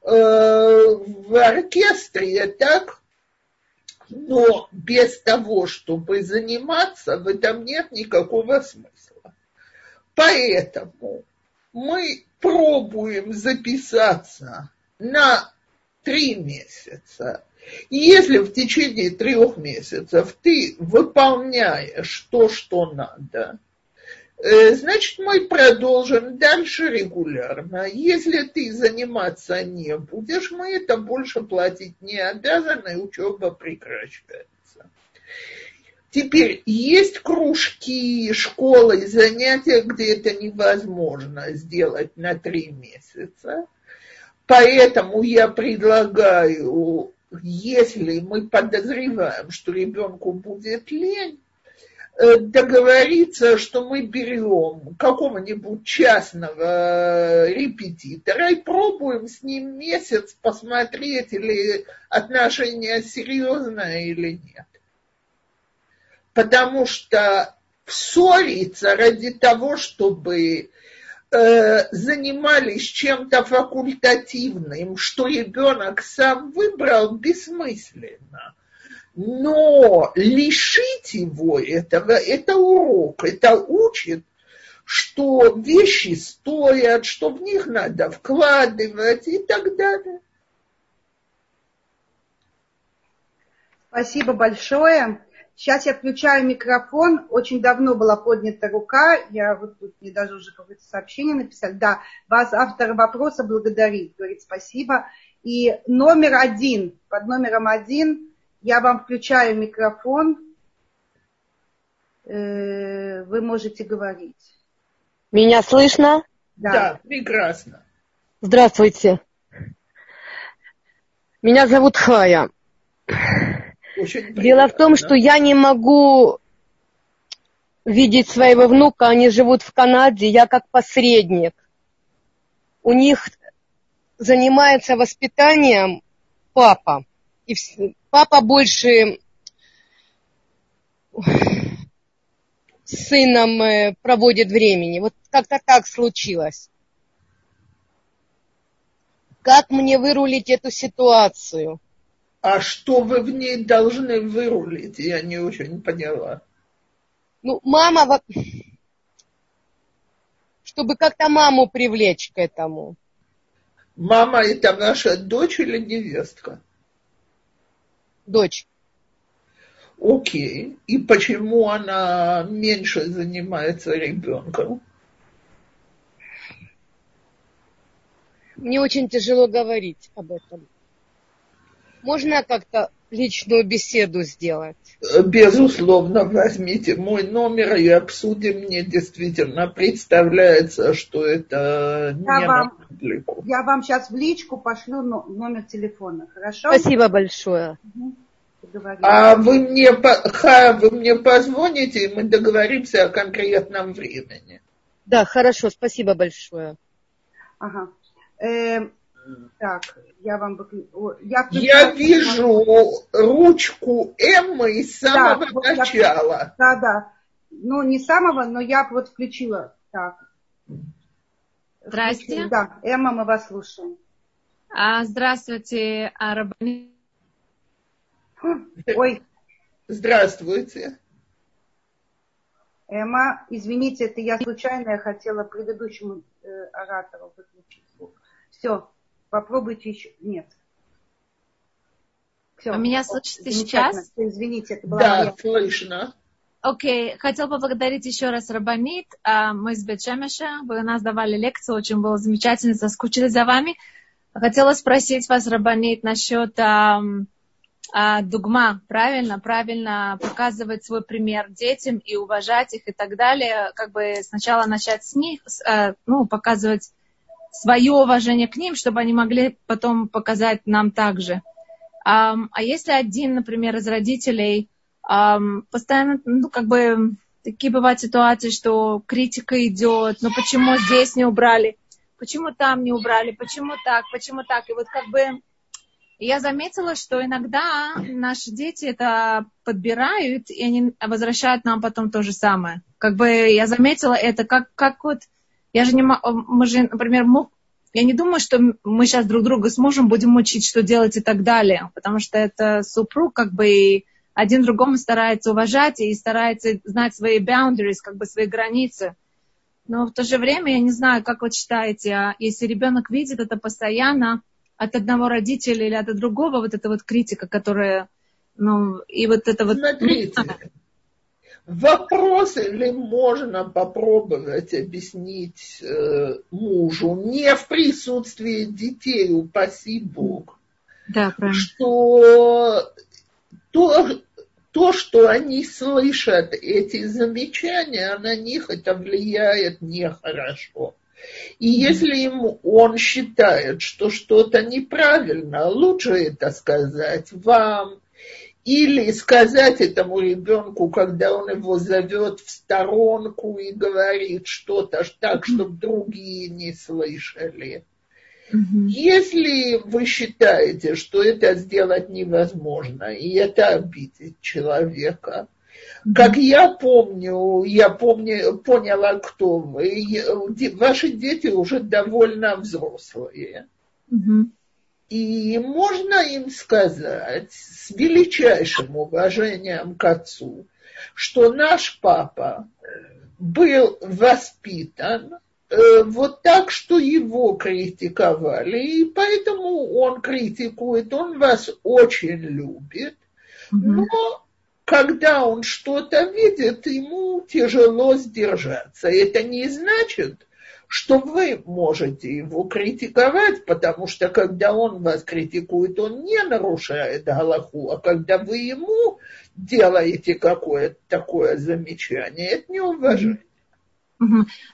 в оркестре, так, но без того, чтобы заниматься, в этом нет никакого смысла. Поэтому мы пробуем записаться на 3 месяца. И если в течение 3 месяцев ты выполняешь то, что надо, значит, мы продолжим дальше регулярно. Если ты заниматься не будешь, мы это больше платить не обязаны, и учеба прекращается. Теперь есть кружки, школы, занятия, где это невозможно сделать на 3 месяца. Поэтому я предлагаю, если мы подозреваем, что ребенку будет лень, договориться, что мы берем какого-нибудь частного репетитора и пробуем с ним месяц посмотреть, или отношение серьезное или нет. Потому что ссориться ради того, чтобы занимались чем-то факультативным, что ребенок сам выбрал, бессмысленно. Но лишить его этого – это урок, это учит, что вещи стоят, что в них надо вкладывать и так далее. Спасибо большое. Сейчас я включаю микрофон. Очень давно была поднята рука. Я вот тут мне даже уже какое-то сообщение написали. Да, вас автор вопроса благодарит, говорит спасибо. И под номером 1 я вам включаю микрофон. Вы можете говорить. Меня слышно? Да, прекрасно. Здравствуйте. Меня зовут Хая. Дело в том, что я не могу видеть своего внука, они живут в Канаде, я как посредник. У них занимается воспитанием папа. И папа больше с сыном проводит времени. Вот как-то так случилось. Как мне вырулить эту ситуацию? А что вы в ней должны вырулить? Я не очень поняла. Ну, мама... Чтобы как-то маму привлечь к этому. Мама – это наша дочь или невестка? Дочь. Окей. И почему она меньше занимается ребенком? Мне очень тяжело говорить об этом. Можно как-то личную беседу сделать? Безусловно, возьмите мой номер и обсудим. Мне действительно представляется, что это не могу. Я вам сейчас в личку пошлю номер телефона, хорошо? Спасибо большое. Угу. А вы мне позвоните, и мы договоримся о конкретном времени. Да, хорошо, спасибо большое. Ага. Так, я вижу ручку Эммы с самого начала. Да. Ну, не самого, но я вот включила. Так. Здрасте. Включила. Да, Эмма, мы вас слушаем. Здравствуйте, Арабани. Ой. Здравствуйте. Эмма, извините, это я случайно хотела предыдущему оратору выключить звук. Все, попробуйте еще. Нет. Все. А меня слышите сейчас? Извините, это была моя. Да, слышно. Окей, хотел поблагодарить еще раз Рабанит. Мы из Бет-Шемеша. Вы нас давали лекцию, очень было замечательно, соскучились за вами. Хотела спросить вас, Рабанит, насчет дугма. Правильно показывать свой пример детям и уважать их и так далее. Как бы сначала начать с них, показывать свое уважение к ним, чтобы они могли потом показать нам также. А если один, например, из родителей постоянно, такие бывают ситуации, что критика идет, но почему здесь не убрали, почему там не убрали, почему так. И вот я заметила, что иногда наши дети это подбирают, и они возвращают нам потом то же самое. Я заметила это, как я не думаю, что мы сейчас друг друга с мужем будем учить, что делать и так далее, потому что это супруг, и один другому старается уважать и старается знать свои boundaries, свои границы. Но в то же время я не знаю, как считаете, если ребенок видит это постоянно, от одного родителя или от другого, вот эта вот критика, которая, ну, и вот это вот... Смотрите, вопрос, или можно попробовать объяснить мужу, не в присутствии детей, упаси Бог, да, что то, что они слышат, эти замечания, на них это влияет нехорошо. И если ему, он считает, что что-то неправильно, лучше это сказать вам или сказать этому ребенку, когда он его зовет в сторонку и говорит что-то так, чтобы другие не слышали. Если вы считаете, что это сделать невозможно, и это обидеть человека, как я помню, поняла, кто вы. Ваши дети уже довольно взрослые. И можно им сказать с величайшим уважением к отцу, что наш папа был воспитан вот так, что его критиковали, и поэтому он критикует, он вас очень любит, но... Когда он что-то видит, ему тяжело сдержаться. Это не значит, что вы можете его критиковать, потому что когда он вас критикует, он не нарушает галаху, а когда вы ему делаете какое-то такое замечание, это неуважение.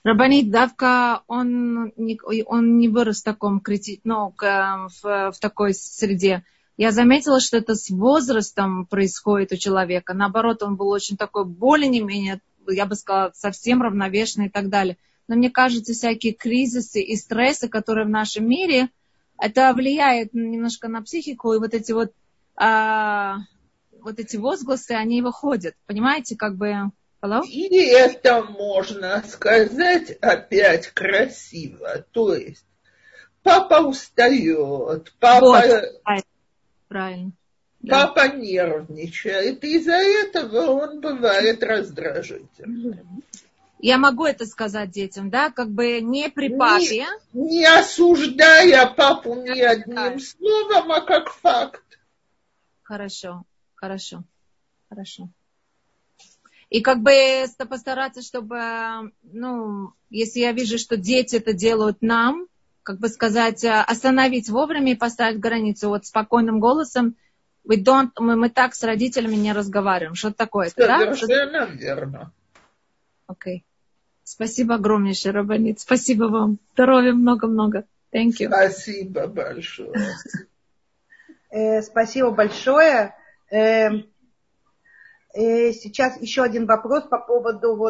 Рабанит Давка, он не вырос в таком в такой среде. Я заметила, что это с возрастом происходит у человека. Наоборот, он был очень такой более-менее, я бы сказала, совсем равновешенный и так далее. Но мне кажется, всякие кризисы и стрессы, которые в нашем мире, это влияет немножко на психику. И вот эти возгласы, они выходят. Понимаете, как бы... Hello? И это можно сказать опять красиво. То есть папа устает, Правильно. Папа нервничает, и из-за этого он бывает раздражительным. Я могу это сказать детям, да? Как бы не при папе. Не осуждая папу ни одним словом, а как факт. Хорошо. И как бы постараться, чтобы, если я вижу, что дети это делают нам, как бы сказать, остановить вовремя и поставить границу. Вот спокойным голосом мы так с родителями не разговариваем. Что-то такое. Совершенно верно. Окей. Спасибо огромнейшее, Рабанит. Спасибо вам. Здоровья много-много. Thank you. Спасибо большое. Спасибо большое. Сейчас еще один вопрос по поводу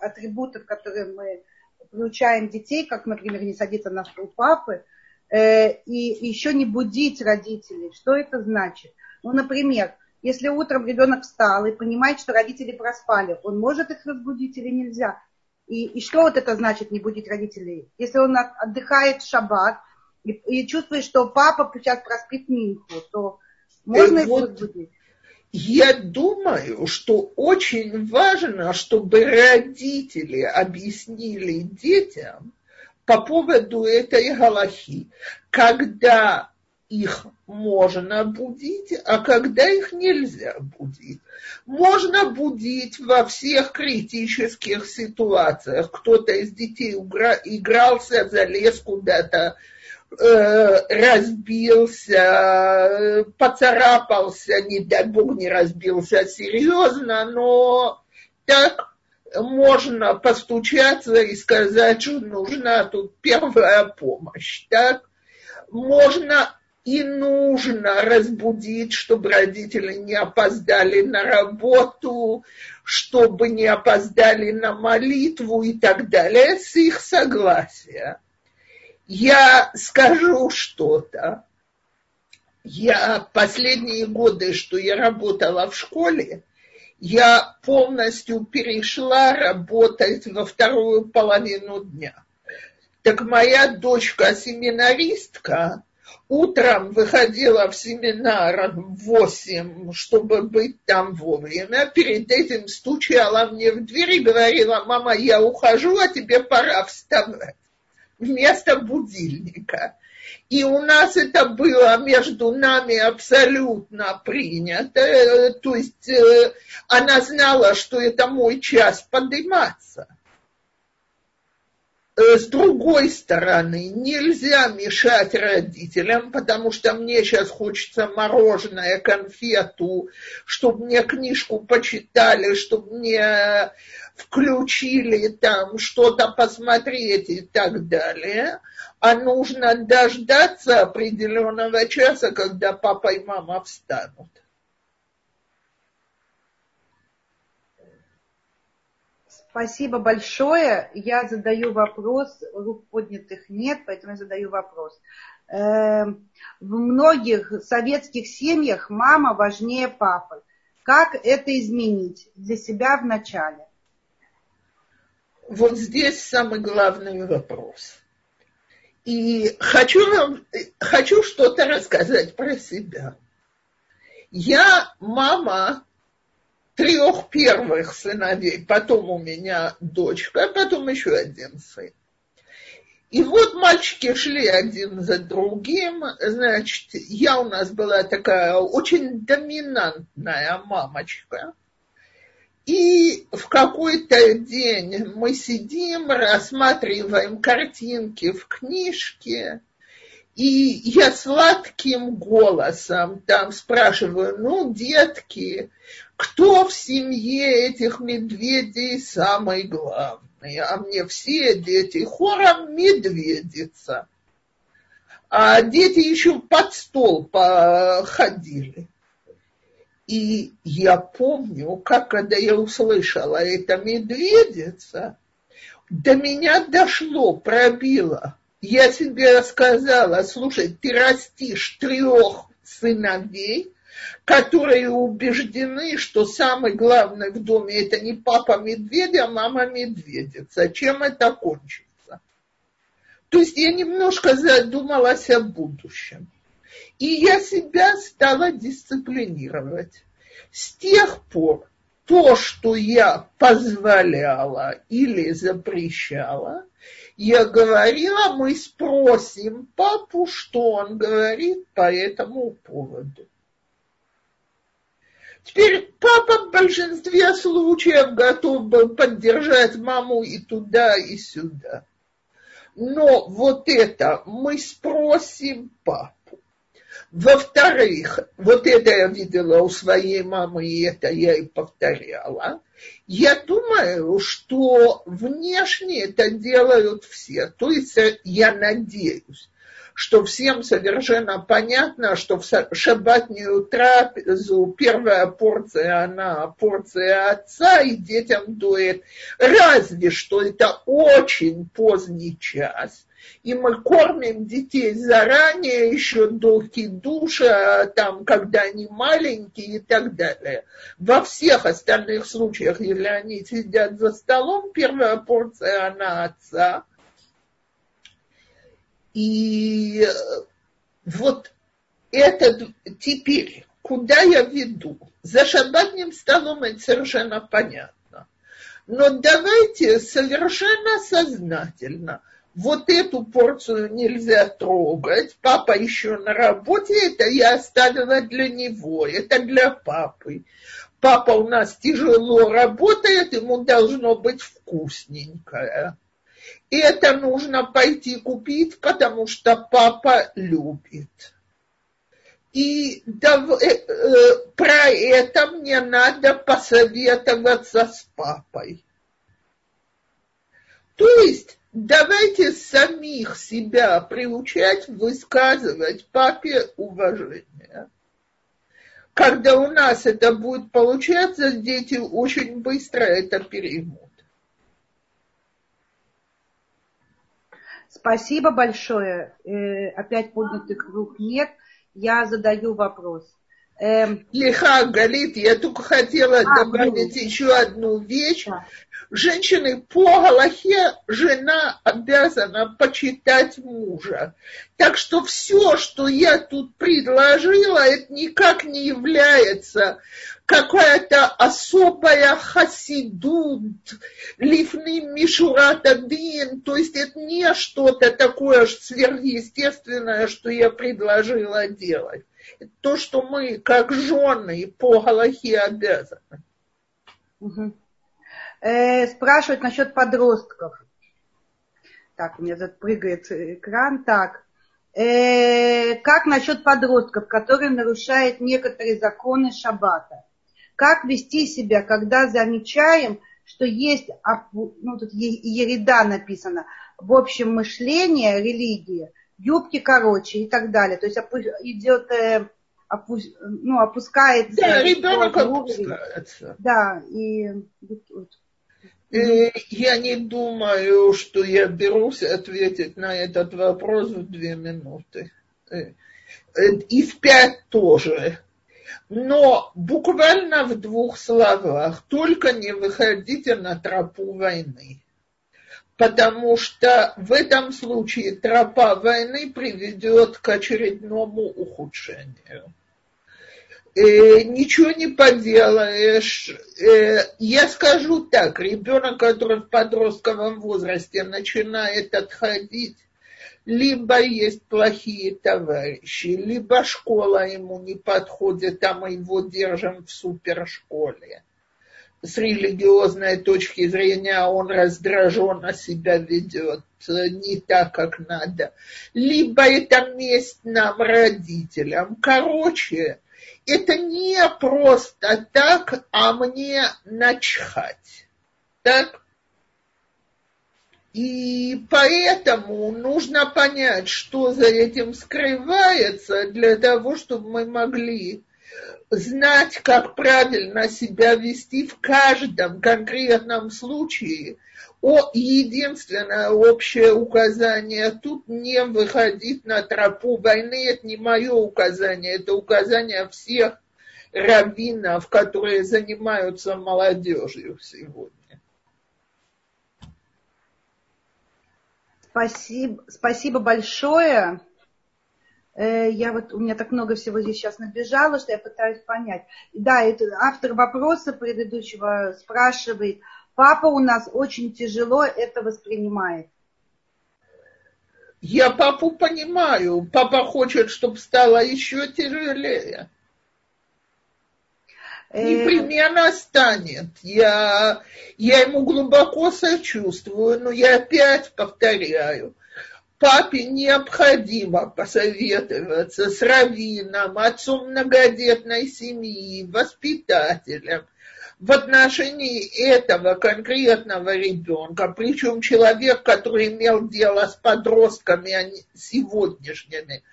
атрибутов, которые мы приучаем детей, как, например, не садиться на стул папы, и еще не будить родителей. Что это значит? Например, если утром ребенок встал и понимает, что родители проспали, он может их разбудить или нельзя? И что это значит, не будить родителей? Если он отдыхает в шаббат и чувствует, что папа сейчас проспит минху, то можно их разбудить? Я думаю, что очень важно, чтобы родители объяснили детям по поводу этой галахи, когда их можно будить, а когда их нельзя будить. Можно будить во всех критических ситуациях. Кто-то из детей игрался, залез куда-то, разбился, поцарапался, не дай бог не разбился серьезно, но так можно постучаться и сказать, что нужна тут первая помощь. Так можно и нужно разбудить, чтобы родители не опоздали на работу, чтобы не опоздали на молитву и так далее, с их согласия. Я скажу что-то. Я последние годы, что я работала в школе, я полностью перешла работать во вторую половину дня. Так моя дочка-семинаристка утром выходила в семинар в 8, чтобы быть там вовремя. Перед этим стучала мне в дверь и говорила: «Мама, я ухожу, а тебе пора вставать». Вместо будильника. И у нас это было между нами абсолютно принято. То есть она знала, что это мой час подниматься. С другой стороны, нельзя мешать родителям, потому что мне сейчас хочется мороженое, конфету, чтобы мне книжку почитали, чтобы мне включили там что-то посмотреть и так далее. А нужно дождаться определенного часа, когда папа и мама встанут. Спасибо большое. Я задаю вопрос. Рук поднятых нет, поэтому я задаю вопрос. В многих советских семьях мама важнее папы. Как это изменить для себя в начале? Вот здесь самый главный вопрос. И хочу что-то рассказать про себя. Я мама 3 первых сыновей, потом у меня дочка, потом еще 1 сын. И вот мальчики шли один за другим, значит, я у нас была такая очень доминантная мамочка. И в какой-то день мы сидим, рассматриваем картинки в книжке, и я сладким голосом там спрашиваю, ну, детки, кто в семье этих медведей самый главный? А мне все дети хором медведица. А дети еще под стол походили. И я помню, как когда я услышала это медведица, до меня дошло, пробило. Я себе сказала, слушай, ты растишь 3 сыновей, которые убеждены, что самый главный в доме это не папа медведя, а мама медведица. Чем это кончится? То есть я немножко задумалась о будущем. И я себя стала дисциплинировать. С тех пор то, что я позволяла или запрещала, я говорила, мы спросим папу, что он говорит по этому поводу. Теперь папа в большинстве случаев готов был поддержать маму и туда, и сюда. Но вот это мы спросим папу. Во-вторых, вот это я видела у своей мамы, и это я и повторяла. Я думаю, что внешне это делают все. То есть я надеюсь, что всем совершенно понятно, что в шаббатную трапезу первая порция, она порция отца, и детям дует. Разве что это очень поздний час, и мы кормим детей заранее, еще до кидуша, там, когда они маленькие и так далее. Во всех остальных случаях, если они сидят за столом, первая порция, она отца. И вот это теперь, куда я веду? За шаббатным столом это совершенно понятно. Но давайте совершенно сознательно. Вот эту порцию нельзя трогать. Папа еще на работе, это я оставила для него, это для папы. Папа у нас тяжело работает, ему должно быть вкусненькое. И это нужно пойти купить, потому что папа любит. И про это мне надо посоветоваться с папой. То есть давайте самих себя приучать высказывать папе уважение. Когда у нас это будет получаться, дети очень быстро это переймут. Спасибо большое. Опять поднятых рук нет. Я задаю вопрос. Лиха, Галит, я только хотела добавить еще одну вещь. Да. Женщины по галахе, жена обязана почитать мужа. Так что все, что я тут предложила, это никак не является какая-то особая хасидут, лифним мишурат адин, то есть это не что-то такое сверхъестественное, что я предложила делать. Это то, что мы, как жены, по галахе обязаны. Угу. Спрашивают насчет подростков. Так, у меня тут прыгает экран. Так. Как насчет подростков, которые нарушают некоторые законы шаббата? Как вести себя, когда замечаем, что есть, ну тут ереда написано, в общем мышление, религия, юбки короче и так далее. То есть идет, ну, опускается. Да, ребенок опускается. Да, и... Я не думаю, что я берусь ответить на этот вопрос в 2 минуты. И в 5 тоже. Но буквально в 2 словах. Только не выходите на тропу войны. Потому что в этом случае тропа войны приведет к очередному ухудшению. Ничего не поделаешь. Я скажу так, ребенок, который в подростковом возрасте начинает отходить, либо есть плохие товарищи, либо школа ему не подходит, а мы его держим в супершколе. С религиозной точки зрения он раздраженно себя ведет, не так, как надо. Либо это месть нам, родителям. Короче, это не просто так, а мне начхать. Так? И поэтому нужно понять, что за этим скрывается, для того, чтобы мы могли знать, как правильно себя вести в каждом конкретном случае. Единственное общее указание тут — не выходить на тропу войны. Это не мое указание, это указание всех раввинов, которые занимаются молодежью сегодня. Спасибо большое. У меня так много всего здесь сейчас набежало, что я пытаюсь понять. Да, это автор вопроса предыдущего спрашивает: папа у нас очень тяжело это воспринимает. Я папу понимаю. Папа хочет, чтобы стало еще тяжелее. Непременно станет. Я ему глубоко сочувствую, но я опять повторяю. Папе необходимо посоветоваться с раввином, отцом многодетной семьи, воспитателем в отношении этого конкретного ребенка, причем человек, который имел дело с подростками сегодняшними,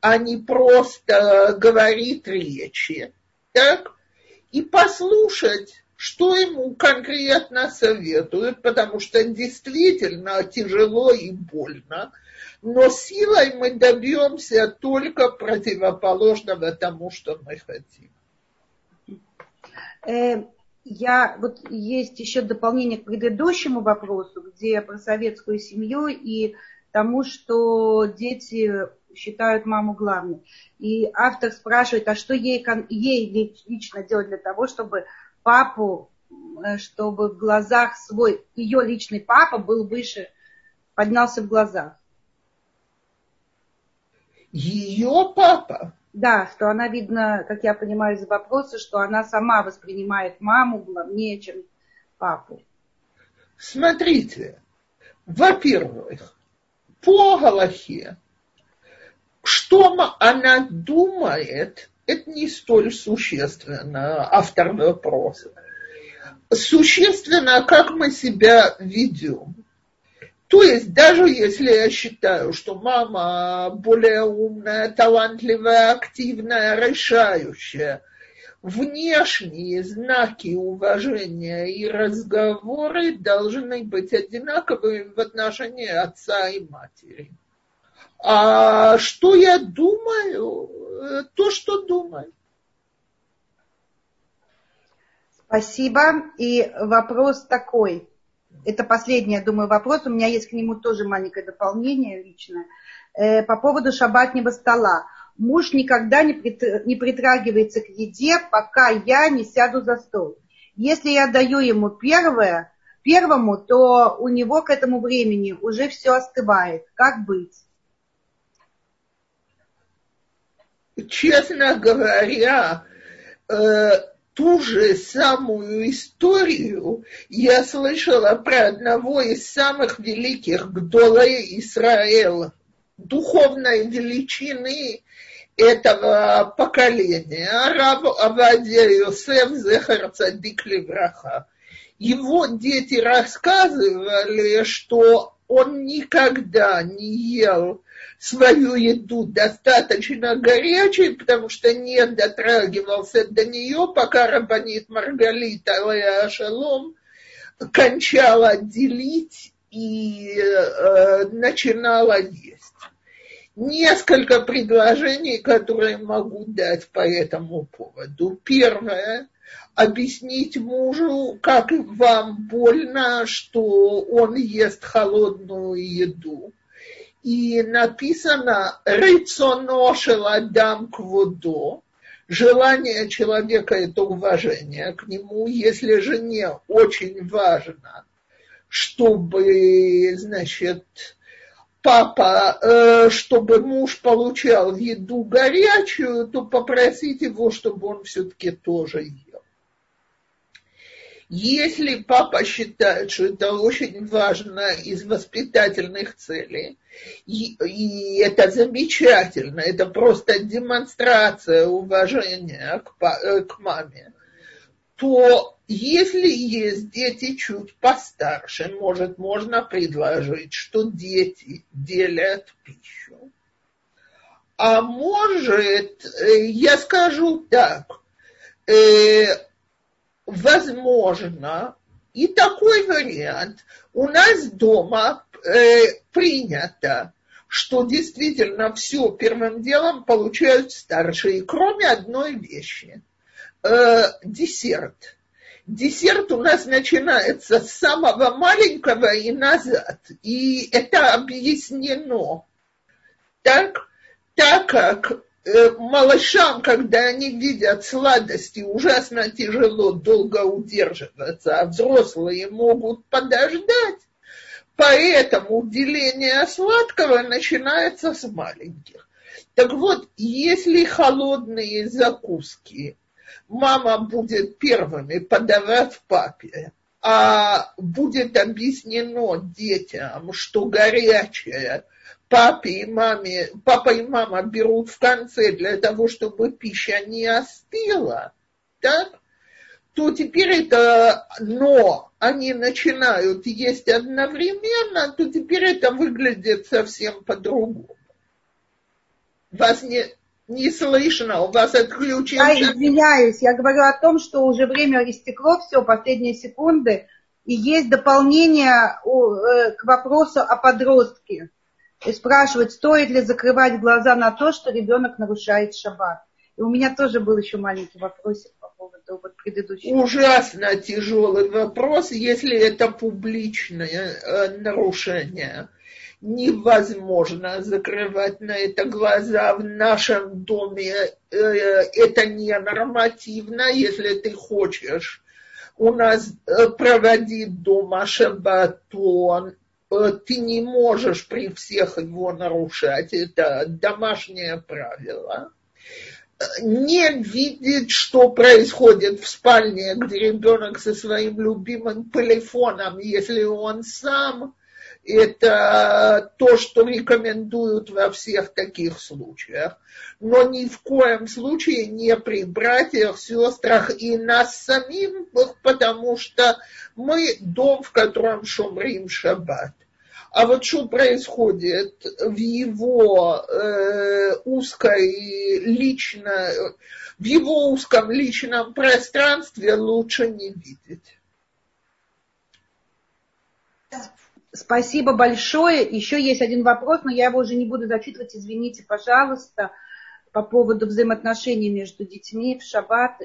а не просто говорит речи, так? И послушать, что ему конкретно советуют, потому что действительно тяжело и больно. Но силой мы добьемся только противоположного тому, что мы хотим. Есть еще дополнение к предыдущему вопросу, где про советскую семью и тому, что дети считают маму главной. И автор спрашивает, а что ей лично делать для того, чтобы папу, чтобы в глазах ее личный папа был выше, поднялся в глазах. Ее папа? Да, что она, видно, как я понимаю из вопроса, что она сама воспринимает маму главнее, чем папу. Смотрите, во-первых, по галахе, что она думает, это не столь существенно, автор вопроса. Существенно, как мы себя ведем. То есть, даже если я считаю, что мама более умная, талантливая, активная, решающая, внешние знаки уважения и разговоры должны быть одинаковыми в отношении отца и матери. А что я думаю, то, что думаю. Спасибо. И вопрос такой. Это последний, я думаю, вопрос. У меня есть к нему тоже маленькое дополнение личное. По поводу шабатнего стола. муж никогда не притрагивается к еде, пока я не сяду за стол. Если я даю ему первому, то у него к этому времени уже все остывает. Как быть? Честно говоря, ту же самую историю я слышала про одного из самых великих гдолей Израиля, духовной величины этого поколения, рав Овадья Йосеф, зехер цадик левраха. Его дети рассказывали, что он никогда не ел свою еду достаточно горячей, потому что не дотрагивался до нее, пока рабанит Маргалита Шалом кончала делить и начинала есть. Несколько предложений, которые могу дать по этому поводу. Первое. Объяснить мужу, как вам больно, что он ест холодную еду. И написано «Рицоно шел адам кводо». Желание человека – это уважение к нему. Если жене очень важно, чтобы, чтобы муж получал еду горячую, то попросить его, чтобы он все-таки тоже ел. Если папа считает, что это очень важно из воспитательных целей, и это замечательно, это просто демонстрация уважения к маме, то если есть дети чуть постарше, можно предложить, что дети делят пищу. А может, я скажу так, возможно, и такой вариант. У нас дома принято, что действительно все первым делом получают старшие, кроме одной вещи. Десерт. Десерт у нас начинается с самого маленького и назад. И это объяснено. Так как малышам, когда они видят сладости, ужасно тяжело долго удерживаться, а взрослые могут подождать. Поэтому деление сладкого начинается с маленьких. Так вот, если холодные закуски мама будет первыми подавать папе, а будет объяснено детям, что горячее папа и мама берут в конце для того, чтобы пища не остыла, так? То теперь но они начинают есть одновременно, то теперь это выглядит совсем по-другому. Вас не слышно, у вас отключено. Я извиняюсь, я говорю о том, что уже время истекло, все, последние секунды, и есть дополнение к вопросу о подростке. И спрашивать, стоит ли закрывать глаза на то, что ребенок нарушает шаббат. И у меня тоже был еще маленький вопросик по поводу предыдущего. Ужасно тяжелый вопрос, если это публичное нарушение. Невозможно закрывать на это глаза. В нашем доме это не нормативно, если ты хочешь. У нас проводит дома шаббат, то ты не можешь при всех его нарушать, это домашнее правило. Не видеть, что происходит в спальне, где ребенок со своим любимым телефоном, если он сам, это то, что рекомендуют во всех таких случаях. Но ни в коем случае не при братьях, сестрах и нас самим, потому что мы дом, в котором шумрим шаббат. А вот что происходит в его узком личном пространстве, лучше не видеть. Спасибо большое. Еще есть один вопрос, но я его уже не буду зачитывать, извините, пожалуйста, по поводу взаимоотношений между детьми в шаббат,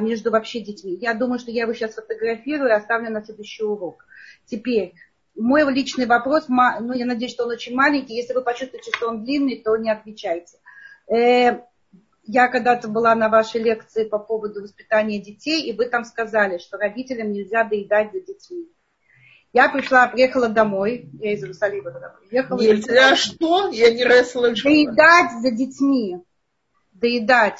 между вообще детьми. Я думаю, что я его сейчас сфотографирую и оставлю на следующий урок. Теперь, мой личный вопрос, я надеюсь, что он очень маленький, если вы почувствуете, что он длинный, то не отвечайте. Я когда-то была на вашей лекции по поводу воспитания детей, и вы там сказали, что родителям нельзя доедать за детьми. Я приехала домой, я из Иерусалима когда приехала. Нельзя что? Я не раз слышала. Доедать за детьми. Доедать.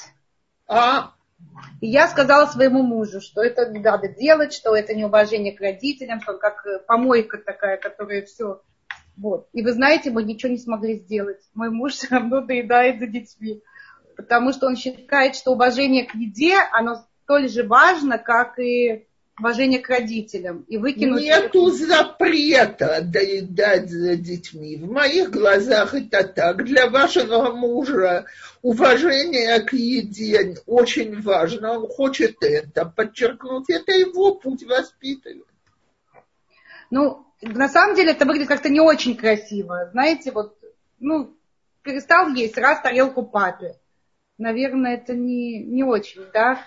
И я сказала своему мужу, что это не надо делать, что это неуважение к родителям, что он как помойка такая, которая все... Вот. И вы знаете, мы ничего не смогли сделать. Мой муж все равно доедает за детьми. Потому что он считает, что уважение к еде, оно столь же важно, как и уважение к родителям. И выкинуть... Нету запрета доедать за детьми. В моих глазах это так. Для вашего мужа уважение к еде очень важно. Он хочет это подчеркнуть. Это его путь воспитывает. Ну, на самом деле это выглядит как-то не очень красиво. Знаете, вот, перестал есть раз тарелку папе. Наверное, это не очень, да?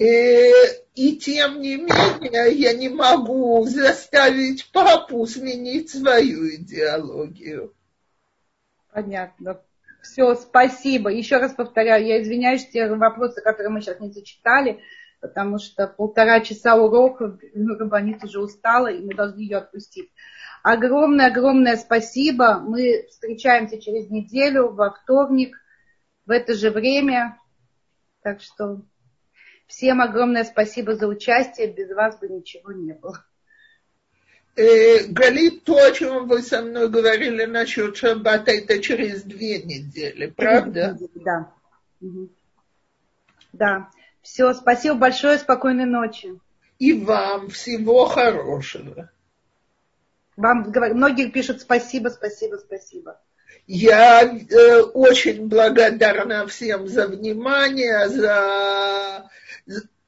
И тем не менее, я не могу заставить папу сменить свою идеологию. Понятно. Все, спасибо. Еще раз повторяю, я извиняюсь за те вопросы, которые мы сейчас не зачитали, потому что 1,5 часа урока, Рабанит уже устала, и мы должны ее отпустить. Огромное-огромное спасибо. Мы встречаемся через неделю, во вторник. В это же время. Так что всем огромное спасибо за участие. Без вас бы ничего не было. Галит, то, о чем вы со мной говорили насчет шаббата, это через 2 недели, правда? Да. Угу. Да. Все, спасибо большое, спокойной ночи. И вам всего хорошего. Вам многие пишут спасибо. Я очень благодарна всем за внимание,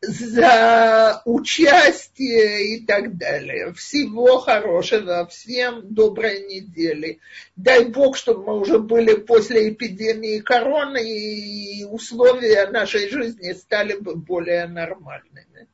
за участие и так далее. Всего хорошего, всем доброй недели. Дай Бог, чтобы мы уже были после эпидемии короны, и условия нашей жизни стали бы более нормальными.